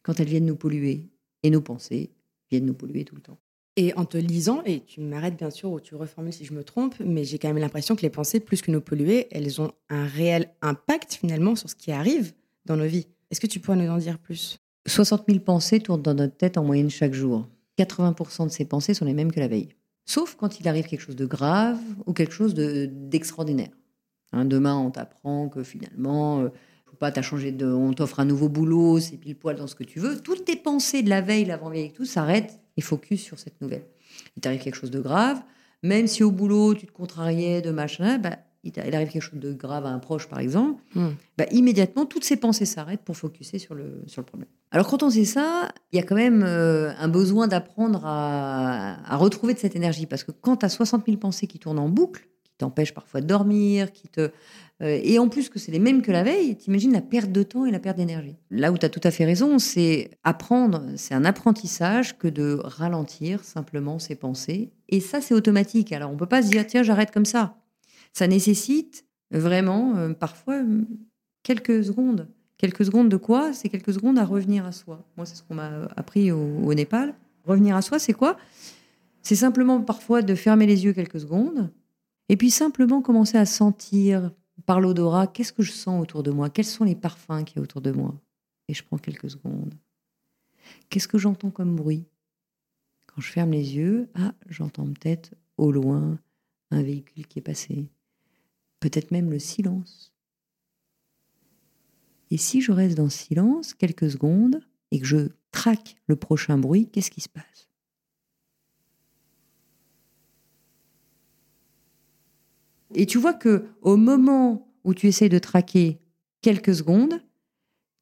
quand elles viennent nous polluer. Et nos pensées viennent nous polluer tout le temps. Et en te lisant, et tu m'arrêtes bien sûr ou tu reformules si je me trompe, mais j'ai quand même l'impression que les pensées, plus que nous polluer, elles ont un réel impact finalement sur ce qui arrive dans nos vies. Est-ce que tu pourrais nous en dire plus ? soixante mille pensées tournent dans notre tête en moyenne chaque jour. quatre-vingts pour cent de ces pensées sont les mêmes que la veille. Sauf quand il arrive quelque chose de grave ou quelque chose de, d'extraordinaire. Hein, demain, on t'apprend que finalement... Euh, Pas, t'as changé de, on t'offre un nouveau boulot, c'est pile poil dans ce que tu veux. Toutes tes pensées de la veille, l'avant-veille et tout s'arrêtent et focus sur cette nouvelle. Il t'arrive quelque chose de grave, même si au boulot tu te contrariais de machin, bah, il, il arrive quelque chose de grave à un proche par exemple, mm. bah, immédiatement toutes ces pensées s'arrêtent pour focuser sur le, sur le problème. Alors quand on sait ça, il y a quand même euh, un besoin d'apprendre à, à retrouver de cette énergie parce que quand t'as soixante mille pensées qui tournent en boucle, qui t'empêchent parfois de dormir, qui te... Euh, et en plus que c'est les mêmes que la veille, t'imagines la perte de temps et la perte d'énergie. Là où t'as tout à fait raison, c'est apprendre, c'est un apprentissage que de ralentir simplement ses pensées. Et ça, c'est automatique. Alors, on peut pas se dire, tiens, j'arrête comme ça. Ça nécessite vraiment, euh, parfois, quelques secondes. Quelques secondes de quoi ? C'est quelques secondes à revenir à soi. Moi, c'est ce qu'on m'a appris au, au Népal. Revenir à soi, c'est quoi ? C'est simplement parfois de fermer les yeux quelques secondes. Et puis simplement commencer à sentir par l'odorat, qu'est-ce que je sens autour de moi ? Quels sont les parfums qu'il y a autour de moi ? Et je prends quelques secondes. Qu'est-ce que j'entends comme bruit ? Quand je ferme les yeux, ah, j'entends peut-être au loin un véhicule qui est passé. Peut-être même le silence. Et si je reste dans le silence quelques secondes et que je traque le prochain bruit, qu'est-ce qui se passe ? Et tu vois qu'au moment où tu essayes de traquer quelques secondes,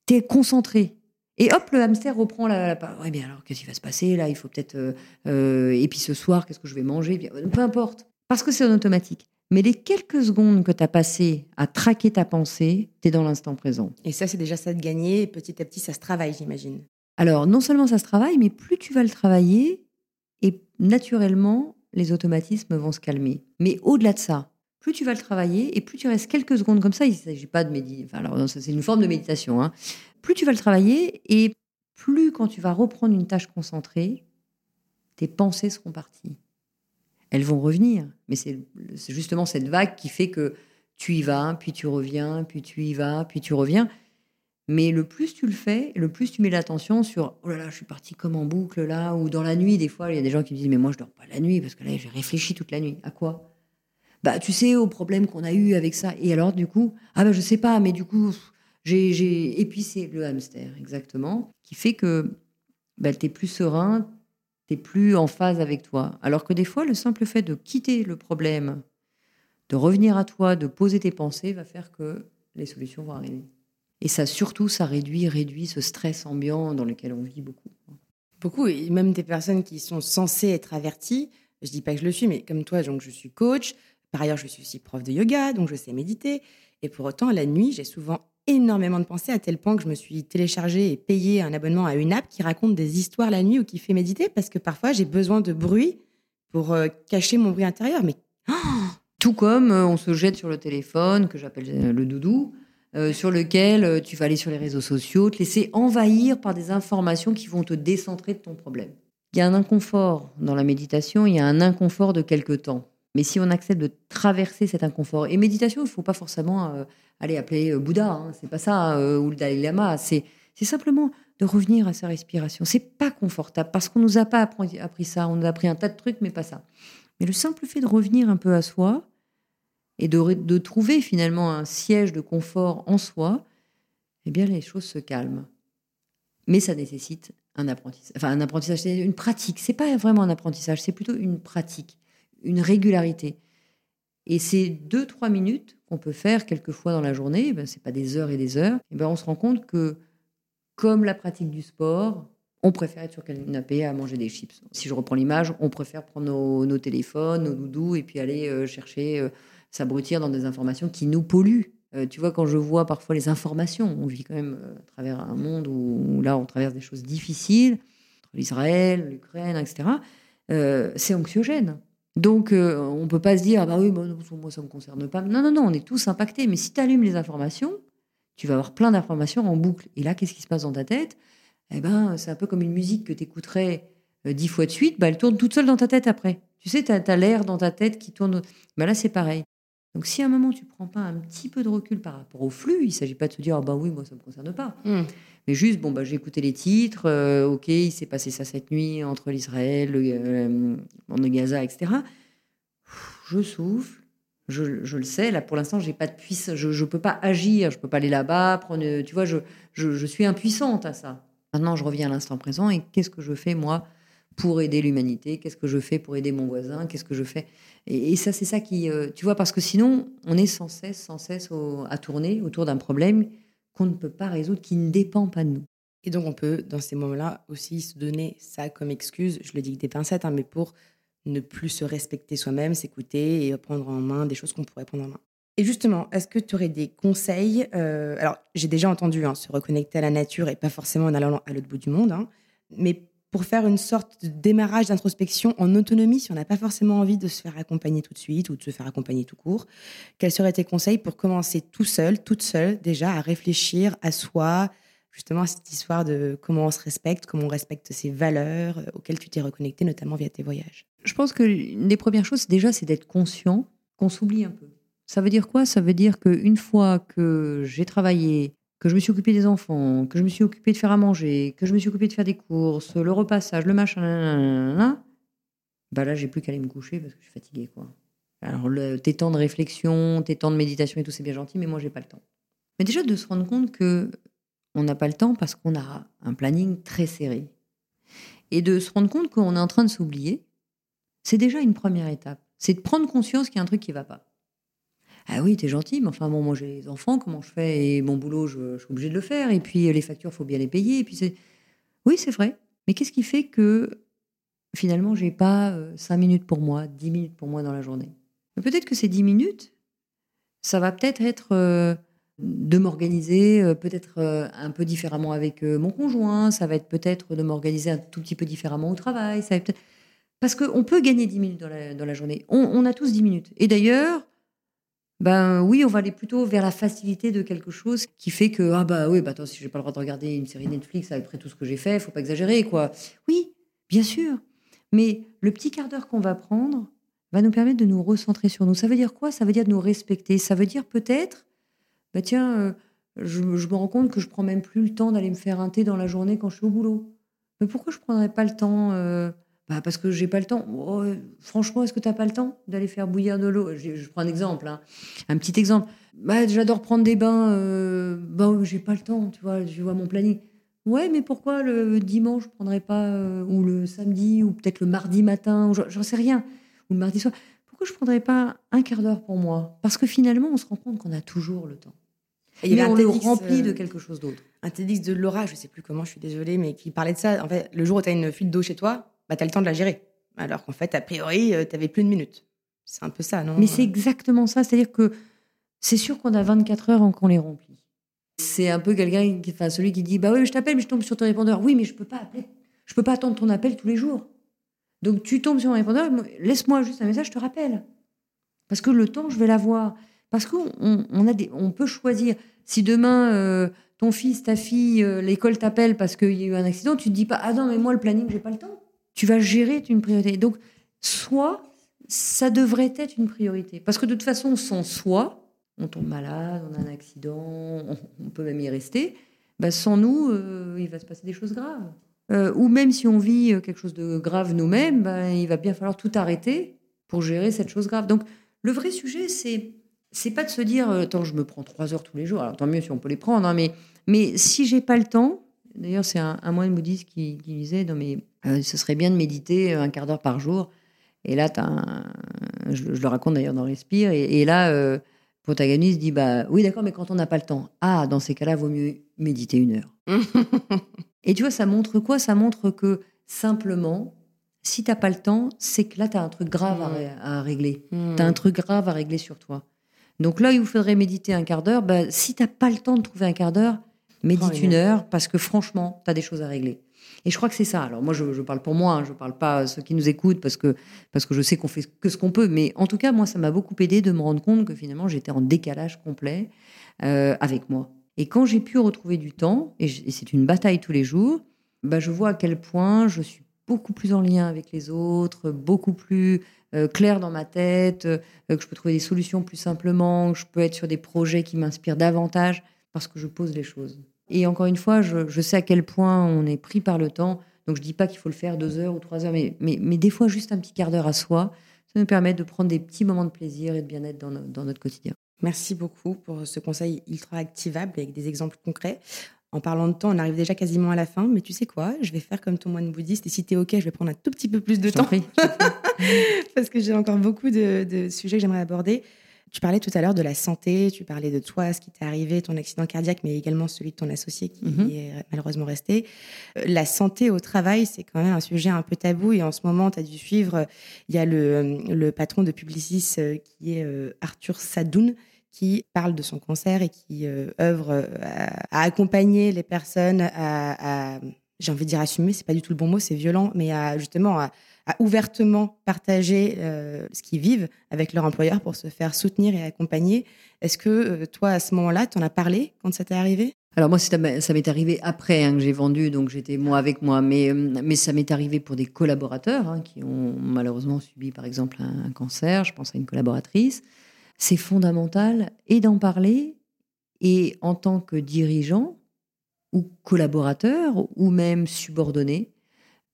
tu es concentré. Et hop, le hamster reprend la... la... Ouais, bien alors, qu'est-ce qui va se passer là ? Il faut peut-être... Euh, euh, et puis ce soir, qu'est-ce que je vais manger ? Bien, peu importe, parce que c'est en automatique. Mais les quelques secondes que tu as passées à traquer ta pensée, tu es dans l'instant présent. Et ça, c'est déjà ça de gagner. Et petit à petit, ça se travaille, j'imagine. Alors, non seulement ça se travaille, mais plus tu vas le travailler, et naturellement, les automatismes vont se calmer. Mais au-delà de ça, plus tu vas le travailler et plus tu restes quelques secondes comme ça, il ne s'agit pas de méditer, enfin, alors, c'est une forme de méditation, hein. Plus tu vas le travailler et plus quand tu vas reprendre une tâche concentrée, tes pensées seront parties. Elles vont revenir, mais c'est, c'est justement cette vague qui fait que tu y vas, puis tu reviens, puis tu y vas, puis tu reviens. Mais le plus tu le fais, le plus tu mets l'attention sur « Oh là là, je suis partie comme en boucle là » ou dans la nuit, des fois, il y a des gens qui me disent « Mais moi, je ne dors pas la nuit parce que là, j'ai réfléchi toute la nuit. » À quoi ? Bah, tu sais, au problème qu'on a eu avec ça. Et alors, du coup, ah bah, je sais pas, mais du coup, j'ai, j'ai... Et puis, c'est le hamster, exactement, qui fait que bah, t'es plus serein, t'es plus en phase avec toi. Alors que des fois, le simple fait de quitter le problème, de revenir à toi, de poser tes pensées, va faire que les solutions vont arriver. Et ça, surtout, ça réduit, réduit ce stress ambiant dans lequel on vit beaucoup. Beaucoup, et même des personnes qui sont censées être averties, je dis pas que je le suis, mais comme toi, donc je suis coach. Par ailleurs, je suis aussi prof de yoga, donc je sais méditer. Et pour autant, la nuit, j'ai souvent énormément de pensées à tel point que je me suis téléchargée et payée un abonnement à une app qui raconte des histoires la nuit ou qui fait méditer parce que parfois, j'ai besoin de bruit pour euh, cacher mon bruit intérieur. Mais oh tout comme euh, on se jette sur le téléphone, que j'appelle le doudou, euh, sur lequel euh, tu vas aller sur les réseaux sociaux, te laisser envahir par des informations qui vont te décentrer de ton problème. Il y a un inconfort dans la méditation, il y a un inconfort de quelque temps. Mais si on accepte de traverser cet inconfort... Et méditation, il ne faut pas forcément euh, aller appeler Bouddha, hein, c'est pas ça, euh, ou le Dalai Lama, c'est, c'est simplement de revenir à sa respiration. C'est pas confortable, parce qu'on ne nous a pas appris, appris ça, on nous a appris un tas de trucs, mais pas ça. Mais le simple fait de revenir un peu à soi, et de, de trouver finalement un siège de confort en soi, eh bien les choses se calment. Mais ça nécessite un apprentissage, enfin un apprentissage, c'est une pratique, c'est pas vraiment un apprentissage, c'est plutôt une pratique. Une régularité. Et ces deux, trois minutes qu'on peut faire quelques fois dans la journée, ben c'est pas des heures et des heures, et ben on se rend compte que, comme la pratique du sport, on préfère être sur le canapé à manger des chips. Si je reprends l'image, on préfère prendre nos, nos téléphones, nos doudous, et puis aller euh, chercher, euh, s'abrutir dans des informations qui nous polluent. Euh, tu vois, quand je vois parfois les informations, on vit quand même à travers un monde où, où là, on traverse des choses difficiles, l'Israël, l'Ukraine, et cetera, euh, c'est anxiogène. Donc, euh, on ne peut pas se dire « Ah bah oui, bah, moi, ça ne me concerne pas ». Non, non, non, on est tous impactés. Mais si tu allumes les informations, tu vas avoir plein d'informations en boucle. Et là, qu'est-ce qui se passe dans ta tête ? Eh ben, c'est un peu comme une musique que tu écouterais dix fois de suite, bah, elle tourne toute seule dans ta tête après. Tu sais, tu as l'air dans ta tête qui tourne. Bah, là, c'est pareil. Donc, si à un moment, tu ne prends pas un petit peu de recul par rapport au flux, il ne s'agit pas de se dire « Ah bah oui, moi, ça ne me concerne pas mm. ». Mais juste, bon, bah, j'ai écouté les titres, euh, ok, il s'est passé ça cette nuit entre l'Israël, le, euh, le Gaza, et cetera. Je souffle, je, je le sais, là pour l'instant, j'ai pas de puissance, je ne peux pas agir, je ne peux pas aller là-bas, prendre, tu vois, je, je, je suis impuissante à ça. Maintenant, je reviens à l'instant présent et qu'est-ce que je fais, moi, pour aider l'humanité ? Qu'est-ce que je fais pour aider mon voisin ? Qu'est-ce que je fais ? et, et ça, c'est ça qui, euh, tu vois, parce que sinon, on est sans cesse, sans cesse au, à tourner autour d'un problème qu'on ne peut pas résoudre, qui ne dépend pas de nous. Et donc on peut, dans ces moments-là, aussi se donner ça comme excuse, je le dis avec des pincettes, hein, mais pour ne plus se respecter soi-même, s'écouter et prendre en main des choses qu'on pourrait prendre en main. Et justement, est-ce que tu aurais des conseils euh, alors, j'ai déjà entendu hein, se reconnecter à la nature et pas forcément en allant à l'autre bout du monde, hein, mais pour faire une sorte de démarrage d'introspection en autonomie, si on n'a pas forcément envie de se faire accompagner tout de suite ou de se faire accompagner tout court, quels seraient tes conseils pour commencer tout seul, toute seule, déjà à réfléchir à soi, justement à cette histoire de comment on se respecte, comment on respecte ses valeurs auxquelles tu t'es reconnectée, notamment via tes voyages? Je pense que l'une des premières choses, déjà, c'est d'être conscient qu'on s'oublie un peu. Ça veut dire quoi? Ça veut dire qu'une fois que j'ai travaillé, que je me suis occupée des enfants, que je me suis occupée de faire à manger, que je me suis occupée de faire des courses, le repassage, le machin, là, bah là, j'ai plus qu'à aller me coucher parce que je suis fatiguée, quoi. Alors, le, tes temps de réflexion, tes temps de méditation et tout, c'est bien gentil, mais moi, j'ai pas le temps. Mais déjà, de se rendre compte que on n'a pas le temps parce qu'on a un planning très serré. Et de se rendre compte qu'on est en train de s'oublier, c'est déjà une première étape. C'est de prendre conscience qu'il y a un truc qui va pas. Ah oui, t'es gentil, mais enfin bon, moi j'ai les enfants, comment je fais ? Et mon boulot, je, je suis obligée de le faire. Et puis les factures, faut bien les payer. Et puis c'est... Oui, c'est vrai. Mais qu'est-ce qui fait que finalement, j'ai pas cinq minutes pour moi, dix minutes pour moi dans la journée ? Mais peut-être que ces dix minutes, ça va peut-être être euh, de m'organiser euh, peut-être euh, un peu différemment avec euh, mon conjoint. Ça va être peut-être de m'organiser un tout petit peu différemment au travail. Ça va peut-être... Parce qu'on peut gagner dix minutes dans la, dans la journée. On, on a tous dix minutes. Et d'ailleurs... Ben oui, on va aller plutôt vers la facilité de quelque chose qui fait que ah bah oui, bah attends, si j'ai pas le droit de regarder une série Netflix après tout ce que j'ai fait, faut pas exagérer quoi. Oui, bien sûr. Mais le petit quart d'heure qu'on va prendre va nous permettre de nous recentrer sur nous. Ça veut dire quoi ? Ça veut dire de nous respecter. Ça veut dire peut-être bah tiens, euh, je, je me rends compte que je prends même plus le temps d'aller me faire un thé dans la journée quand je suis au boulot. Mais pourquoi je prendrais pas le temps euh... Bah parce que j'ai pas le temps. Oh, franchement, est-ce que t'as pas le temps d'aller faire bouillir de l'eau ? je, je prends un exemple, hein. Un petit exemple. Bah, j'adore prendre des bains. Euh, bah, j'ai pas le temps, tu vois. Je vois mon planning. Ouais, mais pourquoi le dimanche je prendrais pas euh, ou le samedi ou peut-être le mardi matin ou j'en sais rien ou le mardi soir. Pourquoi je prendrais pas un quart d'heure pour moi ? Parce que finalement, on se rend compte qu'on a toujours le temps. Et mais il y a on le remplit euh, de quelque chose d'autre. Un TEDx de Laura, je sais plus comment, je suis désolée, mais qui parlait de ça. En fait, le jour où t'as une fuite d'eau chez toi. Bah, t'as le temps de la gérer. Alors qu'en fait, a priori, euh, t'avais plus de minutes. C'est un peu ça, non ? Mais c'est exactement ça. C'est-à-dire que c'est sûr qu'on a vingt-quatre heures en qu'on les remplit. C'est un peu quelqu'un, qui, enfin, celui qui dit « Bah oui, je t'appelle, mais je tombe sur ton répondeur. » Oui, mais je peux pas appeler. Je peux pas attendre ton appel tous les jours. Donc, tu tombes sur un répondeur, laisse-moi juste un message, je te rappelle. Parce que le temps, je vais l'avoir. Parce qu'on on a des, on peut choisir. Si demain... Euh, ton fils, ta fille, euh, l'école t'appelle parce qu'il y a eu un accident, tu te dis pas « Ah non, mais moi, le planning, j'ai pas le temps. » Tu vas gérer une priorité. Donc, soi, ça devrait être une priorité. Parce que de toute façon, sans soi, on tombe malade, on a un accident, on peut même y rester. Ben, sans nous, euh, il va se passer des choses graves. Euh, ou même si on vit quelque chose de grave nous-mêmes, ben, il va bien falloir tout arrêter pour gérer cette chose grave. Donc, le vrai sujet, c'est, c'est pas de se dire « Attends, je me prends trois heures tous les jours. » Alors, tant mieux si on peut les prendre. Hein, mais, mais si j'ai pas le temps... D'ailleurs, c'est un, un moine bouddhiste qui, qui disait « Non, mais... » Euh, ce serait bien de méditer un quart d'heure par jour. Et là, t'as un... je, je le raconte d'ailleurs dans Respire. Et, et là, euh, le protagoniste dit bah, « Oui, d'accord, mais quand on n'a pas le temps, ah, dans ces cas-là, vaut mieux méditer une heure. » Et tu vois, ça montre quoi ? Ça montre que simplement, si t'as pas le temps, c'est que là, t'as un truc grave mmh. à, à régler. Mmh. T'as un truc grave à régler sur toi. Donc là, il vous faudrait méditer un quart d'heure. Bah, si t'as pas le temps de trouver un quart d'heure, médite oh, une heure parce que franchement, t'as des choses à régler. Et je crois que c'est ça. Alors moi, je, je parle pour moi, hein, je parle pas à ceux qui nous écoutent parce que, parce que je sais qu'on fait que ce qu'on peut. Mais en tout cas, moi, ça m'a beaucoup aidé de me rendre compte que finalement, j'étais en décalage complet euh, avec moi. Et quand j'ai pu retrouver du temps, et, je, et c'est une bataille tous les jours, bah, je vois à quel point je suis beaucoup plus en lien avec les autres, beaucoup plus euh, claire dans ma tête, euh, que je peux trouver des solutions plus simplement, que je peux être sur des projets qui m'inspirent davantage parce que je pose les choses. Et encore une fois, je, je sais à quel point on est pris par le temps. Donc, je ne dis pas qu'il faut le faire deux heures ou trois heures, mais, mais, mais des fois, juste un petit quart d'heure à soi, ça nous permet de prendre des petits moments de plaisir et de bien-être dans, no- dans notre quotidien. Merci beaucoup pour ce conseil ultra activable avec des exemples concrets. En parlant de temps, on arrive déjà quasiment à la fin, mais tu sais quoi ? Je vais faire comme ton moine bouddhiste et si t'es ok, je vais prendre un tout petit peu plus de je temps. T'en prie, je t'en prie. Parce que j'ai encore beaucoup de, de sujets que j'aimerais aborder. Tu parlais tout à l'heure de la santé, tu parlais de toi, ce qui t'est arrivé, ton accident cardiaque, mais également celui de ton associé qui mm-hmm. est malheureusement resté. La santé au travail, c'est quand même un sujet un peu tabou. Et en ce moment, tu as dû suivre, il y a le, le patron de Publicis qui est Arthur Sadoun, qui parle de son cancer et qui euh, œuvre à, à accompagner les personnes à, à, j'ai envie de dire assumer, c'est pas du tout le bon mot, c'est violent, mais à justement à, à ouvertement partager euh, ce qu'ils vivent avec leur employeur pour se faire soutenir et accompagner. Est-ce que euh, toi, à ce moment-là, t'en as parlé quand ça t'est arrivé ? Alors moi, ça m'est arrivé après hein, que j'ai vendu, donc j'étais moi avec moi, mais, mais ça m'est arrivé pour des collaborateurs hein, qui ont malheureusement subi par exemple un, un cancer, je pense à une collaboratrice. C'est fondamental et d'en parler, et en tant que dirigeant ou collaborateur ou même subordonné,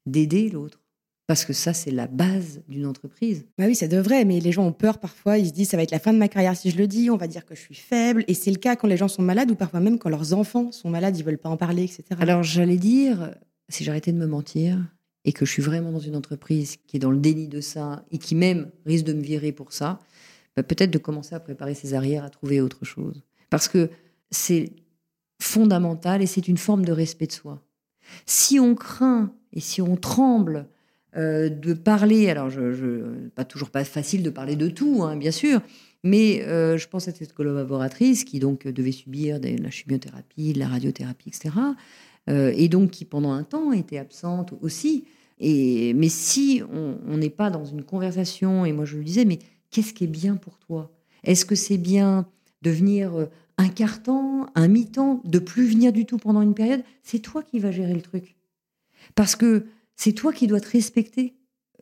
d'aider l'autre. Parce que ça, c'est la base d'une entreprise. Bah oui, ça devrait, mais les gens ont peur parfois. Ils se disent, ça va être la fin de ma carrière si je le dis, on va dire que je suis faible. Et c'est le cas quand les gens sont malades ou parfois même quand leurs enfants sont malades, ils ne veulent pas en parler, et cetera. Alors j'allais dire, si j'arrêtais de me mentir et que je suis vraiment dans une entreprise qui est dans le déni de ça et qui même risque de me virer pour ça, peut-être de commencer à préparer ses arrières, à trouver autre chose. Parce que c'est fondamental et c'est une forme de respect de soi. Si on craint et si on tremble euh, de parler, alors je, je, pas toujours pas facile de parler de tout, hein, bien sûr, mais euh, je pense à cette collaboratrice qui donc devait subir de la chimiothérapie, de la radiothérapie, et cetera. Euh, et donc qui pendant un temps était absente aussi. Et, mais si on n'est pas dans une conversation, et moi je lui disais, mais qu'est-ce qui est bien pour toi ? Est-ce que c'est bien de venir un quart-temps, un mi-temps, de plus venir du tout pendant une période ? C'est toi qui vas gérer le truc. Parce que c'est toi qui dois te respecter.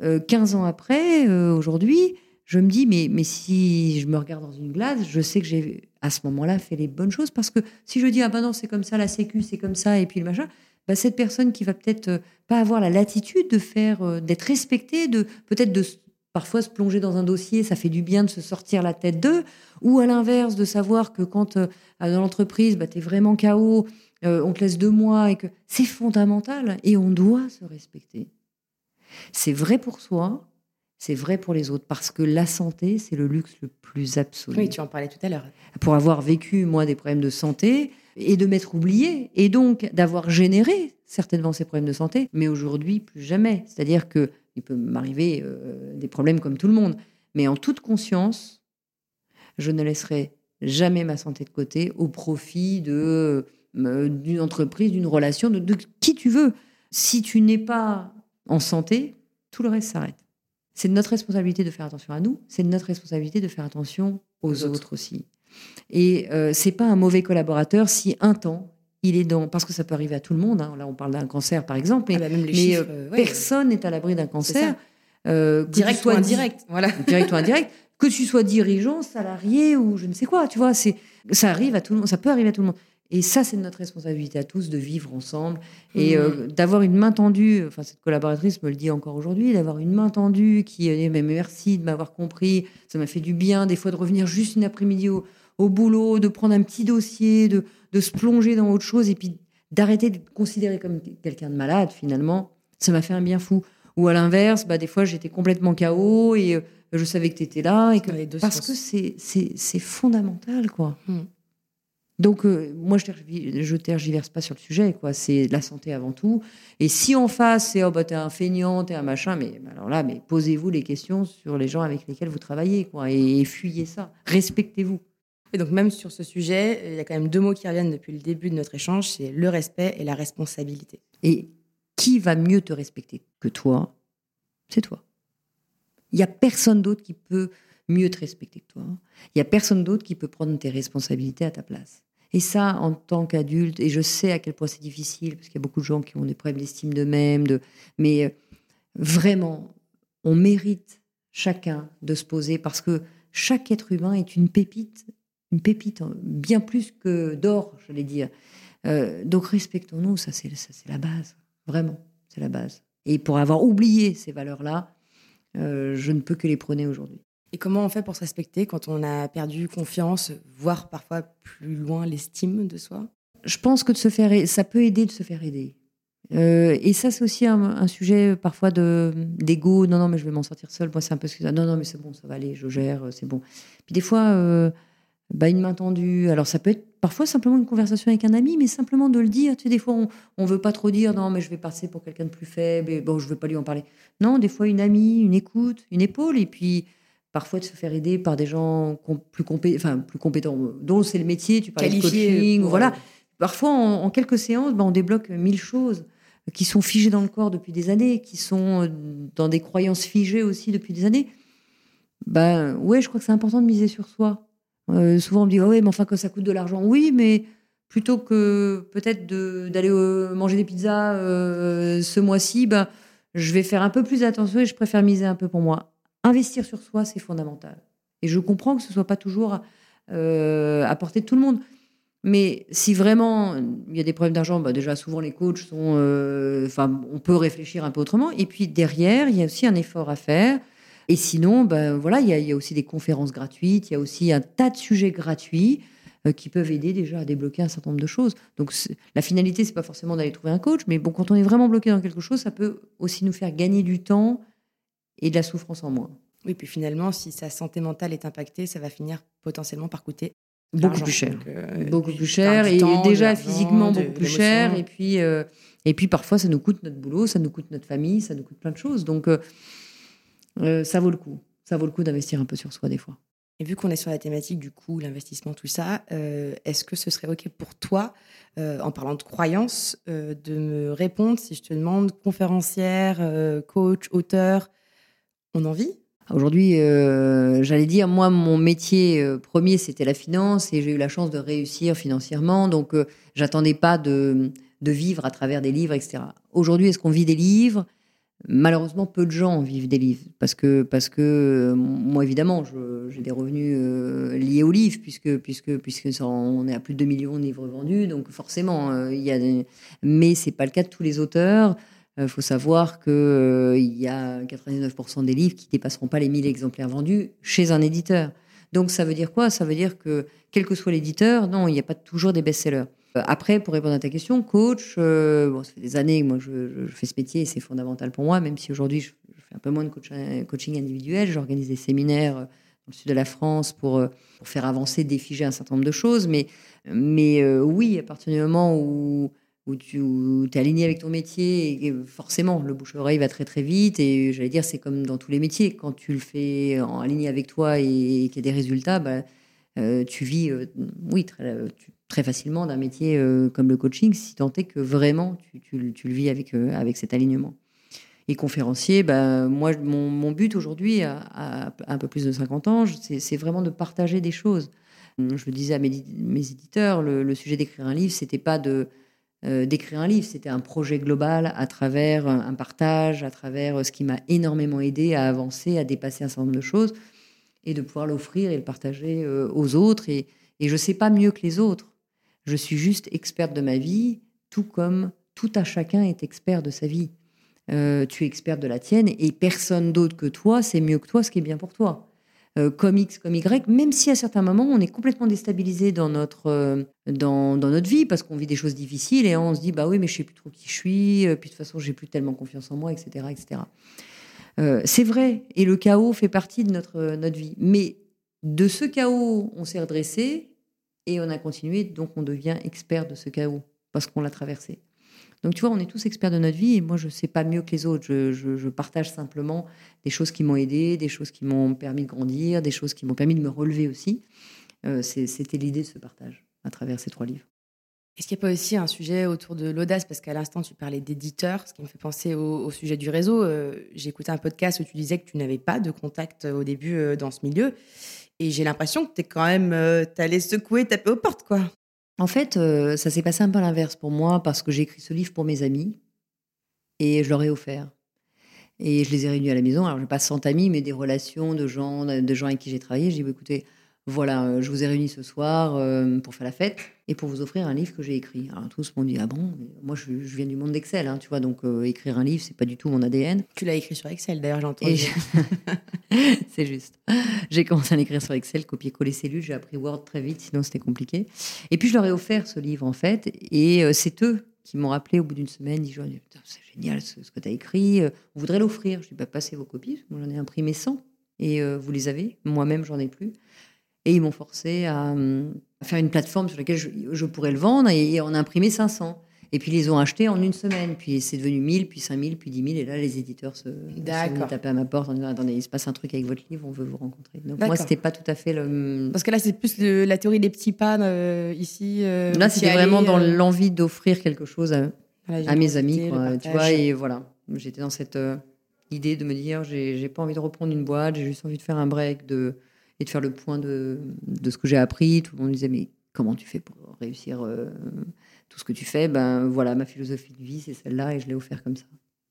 Euh, quinze ans après, euh, aujourd'hui, je me dis, mais, mais si je me regarde dans une glace, je sais que j'ai, à ce moment-là, fait les bonnes choses. Parce que si je dis, ah ben non, c'est comme ça, la sécu, c'est comme ça, et puis le machin... Bah, cette personne qui va peut-être pas avoir la latitude de faire, euh, d'être respectée, de, peut-être de... Parfois, se plonger dans un dossier, ça fait du bien de se sortir la tête d'eux. Ou à l'inverse, de savoir que quand euh, dans l'entreprise, bah, tu es vraiment K O, euh, on te laisse deux mois, et que c'est fondamental. Et on doit se respecter. C'est vrai pour soi, c'est vrai pour les autres. Parce que la santé, c'est le luxe le plus absolu. Oui, tu en parlais tout à l'heure. Pour avoir vécu, moi, des problèmes de santé et de m'être oubliée. Et donc, d'avoir généré certainement ces problèmes de santé. Mais aujourd'hui, plus jamais. C'est-à-dire que il peut m'arriver euh, des problèmes comme tout le monde. Mais en toute conscience, je ne laisserai jamais ma santé de côté au profit de, euh, d'une entreprise, d'une relation, de, de qui tu veux. Si tu n'es pas en santé, tout le reste s'arrête. C'est de notre responsabilité de faire attention à nous, c'est de notre responsabilité de faire attention aux, aux autres. autres aussi. Et euh, ce n'est pas un mauvais collaborateur si un temps... Il est dans, parce que ça peut arriver à tout le monde. Hein. Là, on parle d'un cancer, par exemple, mais, ah bah même les mais chiffres, euh, ouais, personne n'est ouais. à l'abri d'un cancer. Euh, direct ou indirect. Di- voilà. Direct ou indirect. Que tu sois dirigeant, salarié ou je ne sais quoi, tu vois, c'est, ça arrive à tout le monde, ça peut arriver à tout le monde. Et ça, c'est notre responsabilité à tous de vivre ensemble et mmh. euh, d'avoir une main tendue. Enfin, cette collaboratrice me le dit encore aujourd'hui, d'avoir une main tendue qui est, mais merci de m'avoir compris, ça m'a fait du bien des fois de revenir juste une après-midi au, au boulot, de prendre un petit dossier, de de se plonger dans autre chose et puis d'arrêter de me considérer comme quelqu'un de malade, finalement, ça m'a fait un bien fou. Ou à l'inverse, bah, des fois, j'étais complètement K O et euh, je savais que tu étais là. Et que, parce sens. que c'est, c'est, c'est fondamental, quoi. Mmh. Donc, euh, moi, je ne tergiverse pas sur le sujet, quoi. C'est la santé avant tout. Et si en face, c'est oh, « bah, t'es un feignant, t'es un machin », mais bah, alors là, mais posez-vous les questions sur les gens avec lesquels vous travaillez, quoi, et, et fuyez ça. Respectez-vous. Et donc même sur ce sujet, il y a quand même deux mots qui reviennent depuis le début de notre échange, c'est le respect et la responsabilité. Et qui va mieux te respecter que toi, c'est toi. Il n'y a personne d'autre qui peut mieux te respecter que toi. Il n'y a personne d'autre qui peut prendre tes responsabilités à ta place. Et ça, en tant qu'adulte, et je sais à quel point c'est difficile, parce qu'il y a beaucoup de gens qui ont des problèmes d'estime d'eux-mêmes, de... mais vraiment, on mérite chacun de se poser, parce que chaque être humain est une pépite, une pépite bien plus que d'or, j'allais dire. Euh, donc respectons-nous, ça c'est, ça c'est la base, vraiment, c'est la base. Et pour avoir oublié ces valeurs-là, euh, je ne peux que les prôner aujourd'hui. Et comment on fait pour se respecter quand on a perdu confiance, voire parfois plus loin l'estime de soi ? Je pense que de se faire, ça peut aider de se faire aider. Euh, et ça, c'est aussi un, un sujet parfois de, d'ego. Non, non, mais je vais m'en sortir seule. Moi, c'est un peu ce que ça. Non, non, mais c'est bon, ça va aller, je gère, c'est bon. Puis des fois, euh, bah, une main tendue. Alors, ça peut être parfois simplement une conversation avec un ami, mais simplement de le dire. Tu sais, des fois, on ne veut pas trop dire, non, mais je vais passer pour quelqu'un de plus faible. Et bon, je ne veux pas lui en parler. Non, des fois, une amie, une écoute, une épaule. Et puis. Parfois de se faire aider par des gens com- plus, compé- enfin, plus compétents, dont c'est le métier, tu parles de coaching. Pour... Voilà. Parfois, en, en quelques séances, ben, on débloque mille choses qui sont figées dans le corps depuis des années, qui sont dans des croyances figées aussi depuis des années. Ben, ouais, je crois que c'est important de miser sur soi. Euh, souvent, on me dit, oh ouais, mais enfin, que ça coûte de l'argent. Oui, mais plutôt que peut-être de, d'aller euh, manger des pizzas euh, ce mois-ci, ben, je vais faire un peu plus attention et je préfère miser un peu pour moi. Investir sur soi, c'est fondamental. Et je comprends que ce ne soit pas toujours euh, à portée de tout le monde. Mais si vraiment il y a des problèmes d'argent, bah déjà, souvent les coachs sont... Euh, enfin, on peut réfléchir un peu autrement. Et puis derrière, il y a aussi un effort à faire. Et sinon, bah, voilà, il y a, il y a aussi des conférences gratuites. Il y a aussi un tas de sujets gratuits euh, qui peuvent aider déjà à débloquer un certain nombre de choses. Donc la finalité, ce n'est pas forcément d'aller trouver un coach. Mais bon, quand on est vraiment bloqué dans quelque chose, ça peut aussi nous faire gagner du temps et de la souffrance en moins. Oui, puis finalement, si sa santé mentale est impactée, ça va finir potentiellement par coûter beaucoup plus cher. Donc, euh, beaucoup plus cher, et temps, déjà physiquement de, beaucoup plus cher, et puis, euh, et puis parfois ça nous coûte notre boulot, ça nous coûte notre famille, ça nous coûte plein de choses, donc euh, euh, ça vaut le coup. Ça vaut le coup d'investir un peu sur soi des fois. Et vu qu'on est sur la thématique du coût, l'investissement, tout ça, euh, est-ce que ce serait OK pour toi, euh, en parlant de croyances, euh, de me répondre si je te demande conférencière, euh, coach, auteur, on en vit ? Aujourd'hui, euh, j'allais dire, moi, mon métier euh, premier, c'était la finance, et j'ai eu la chance de réussir financièrement, donc euh, j'attendais pas de, de vivre à travers des livres, et cetera. Aujourd'hui, est-ce qu'on vit des livres ? Malheureusement, peu de gens vivent des livres, parce que, parce que euh, moi, évidemment, je, j'ai des revenus euh, liés aux livres, puisque, puisque, puisque ça, on est à plus de deux millions de livres vendus, donc forcément, euh, y a des... mais c'est pas le cas de tous les auteurs. Il faut savoir qu'il euh, y a quatre-vingt-dix-neuf pour cent des livres qui ne dépasseront pas les mille exemplaires vendus chez un éditeur. Donc ça veut dire quoi ? Ça veut dire que, quel que soit l'éditeur, non, il n'y a pas toujours des best-sellers. Euh, après, pour répondre à ta question, coach, euh, bon, ça fait des années que moi, je, je fais ce métier et c'est fondamental pour moi, même si aujourd'hui, je, je fais un peu moins de coach, coaching individuel. J'organise des séminaires dans le sud de la France pour, pour faire avancer, défiger un certain nombre de choses. Mais, mais euh, oui, à partir du moment où... où tu es aligné avec ton métier, et forcément, le bouche-oreille va très très vite, et j'allais dire, c'est comme dans tous les métiers, quand tu le fais en aligné avec toi et, et qu'il y a des résultats, bah, euh, tu vis euh, oui, très, très facilement d'un métier euh, comme le coaching, si tant est que vraiment tu, tu, tu le vis avec, euh, avec cet alignement. Et conférencier, bah, moi, mon, mon but aujourd'hui, à, à, à un peu plus de cinquante ans, c'est, c'est vraiment de partager des choses. Je le disais à mes, mes éditeurs, le, le sujet d'écrire un livre, c'était pas de... Euh, d'écrire un livre, c'était un projet global à travers un partage, à travers ce qui m'a énormément aidé à avancer, à dépasser un certain nombre de choses, et de pouvoir l'offrir et le partager euh, aux autres. Et, et je ne sais pas mieux que les autres. Je suis juste experte de ma vie, tout comme tout à chacun est expert de sa vie. Euh, tu es experte de la tienne, et personne d'autre que toi sait mieux que toi ce qui est bien pour toi. Comme X, comme Y, même si à certains moments, on est complètement déstabilisé dans notre, euh, dans, dans notre vie, parce qu'on vit des choses difficiles, et on se dit, bah oui, mais je ne sais plus trop qui je suis, puis de toute façon, je n'ai plus tellement confiance en moi, et cetera et cetera. Euh, c'est vrai, et le chaos fait partie de notre, euh, notre vie. Mais de ce chaos, on s'est redressé, et on a continué, donc on devient expert de ce chaos, parce qu'on l'a traversé. Donc tu vois, on est tous experts de notre vie, et moi je ne sais pas mieux que les autres, je, je, je partage simplement des choses qui m'ont aidé, des choses qui m'ont permis de grandir, des choses qui m'ont permis de me relever aussi. Euh, c'est, c'était l'idée de ce partage à travers ces trois livres. Est-ce qu'il n'y a pas aussi un sujet autour de l'audace? Parce qu'à l'instant, tu parlais d'éditeur, ce qui me fait penser au, au sujet du réseau. Euh, j'ai écouté un podcast où tu disais que tu n'avais pas de contact au début euh, dans ce milieu. Et j'ai l'impression que tu es quand même euh, allé secouer, taper aux portes, quoi. En fait, euh, ça s'est passé un peu à l'inverse pour moi, parce que j'ai écrit ce livre pour mes amis et je leur ai offert. Et je les ai réunis à la maison. Alors, je n'ai pas cent amis, mais des relations de gens, de gens avec qui j'ai travaillé. J'ai dit, écoutez... Voilà, je vous ai réunis ce soir euh, pour faire la fête et pour vous offrir un livre que j'ai écrit. Alors tous m'ont dit, ah bon, moi je, je viens du monde d'Excel, hein, tu vois, donc euh, écrire un livre, c'est pas du tout mon A D N. Tu l'as écrit sur Excel, d'ailleurs, j'ai entendu. Je... c'est juste. J'ai commencé à l'écrire sur Excel, copier-coller cellules, j'ai appris Word très vite, sinon c'était compliqué. Et puis je leur ai offert ce livre, en fait, et euh, c'est eux qui m'ont rappelé au bout d'une semaine, ils m'ont dit, c'est génial ce, ce que tu as écrit, on voudrait l'offrir. Je dis, bah, passez vos copies, moi j'en ai imprimé cent et euh, vous les avez, moi-même j'en ai plus. Et ils m'ont forcé à, à faire une plateforme sur laquelle je, je pourrais le vendre et en imprimer cinq cents. Et puis, ils les ont achetés en une semaine. Puis, c'est devenu mille, puis cinq mille, puis dix mille. Et là, les éditeurs se, se tapaient à ma porte en disant « Attendez, il se passe un truc avec votre livre, on veut vous rencontrer. » Donc, D'accord. Moi, c'était pas tout à fait le... Parce que là, c'est plus le, la théorie des petits pas euh, ici. Euh, là, c'était vraiment aller, dans euh... l'envie d'offrir quelque chose à, voilà, à mes amis. Quoi, tu vois, et voilà, j'étais dans cette euh, idée de me dire « J'ai, j'ai pas envie de reprendre une boîte, j'ai juste envie de faire un break de... » et de faire le point de, de ce que j'ai appris. Tout le monde disait, mais comment tu fais pour réussir euh, tout ce que tu fais? Ben voilà, ma philosophie de vie, c'est celle-là, et je l'ai offert comme ça.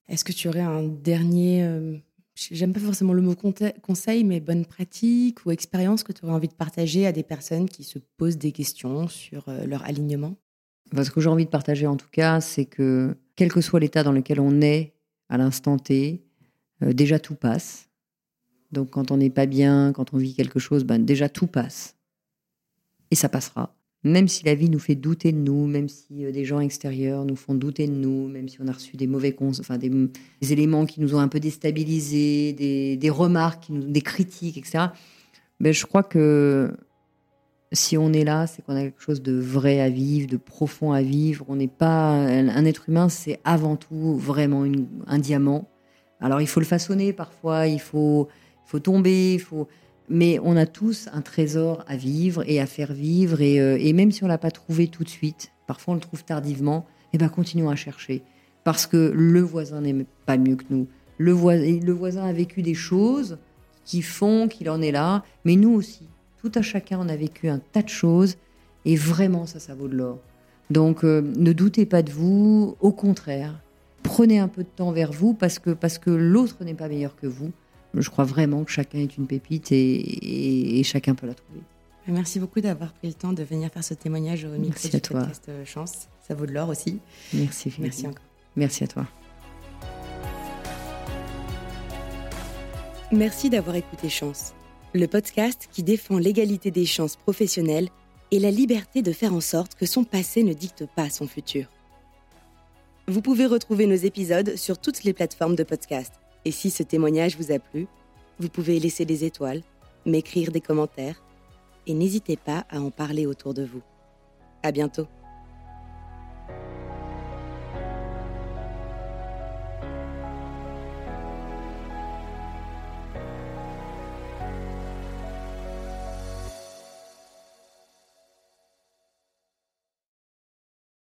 Est-ce que tu aurais un dernier, euh, j'aime pas forcément le mot conseil, mais bonne pratique ou expérience que tu aurais envie de partager à des personnes qui se posent des questions sur euh, leur alignement? Ben, ce que j'ai envie de partager, en tout cas, c'est que, quel que soit l'état dans lequel on est, à l'instant T, euh, déjà tout passe. Donc, quand on n'est pas bien, quand on vit quelque chose, ben déjà, tout passe. Et ça passera. Même si la vie nous fait douter de nous, même si euh, des gens extérieurs nous font douter de nous, même si on a reçu des mauvais cons- enfin, des, des éléments qui nous ont un peu déstabilisés, des, des remarques, qui nous, des critiques, et cetera. Ben, je crois que si on est là, c'est qu'on a quelque chose de vrai à vivre, de profond à vivre. On n'est pas... Un être humain, c'est avant tout vraiment une, un diamant. Alors, il faut le façonner parfois, il faut... Il faut tomber, il faut... mais on a tous un trésor à vivre et à faire vivre. Et, euh, et même si on ne l'a pas trouvé tout de suite, parfois on le trouve tardivement, eh ben, continuons à chercher. Parce que le voisin n'est pas mieux que nous. Le, vo... le voisin a vécu des choses qui font qu'il en est là. Mais nous aussi, tout à chacun, on a vécu un tas de choses. Et vraiment, ça, ça vaut de l'or. Donc, euh, ne doutez pas de vous. Au contraire, prenez un peu de temps vers vous parce que, parce que l'autre n'est pas meilleur que vous. Je crois vraiment que chacun est une pépite et, et, et chacun peut la trouver. Merci beaucoup d'avoir pris le temps de venir faire ce témoignage au micro Merci du podcast Chance. Ça vaut de l'or aussi. Merci Philippine. Merci encore. Merci à toi. Merci d'avoir écouté Chance, le podcast qui défend l'égalité des chances professionnelles et la liberté de faire en sorte que son passé ne dicte pas son futur. Vous pouvez retrouver nos épisodes sur toutes les plateformes de podcast. Et si ce témoignage vous a plu, vous pouvez laisser des étoiles, m'écrire des commentaires et n'hésitez pas à en parler autour de vous. À bientôt.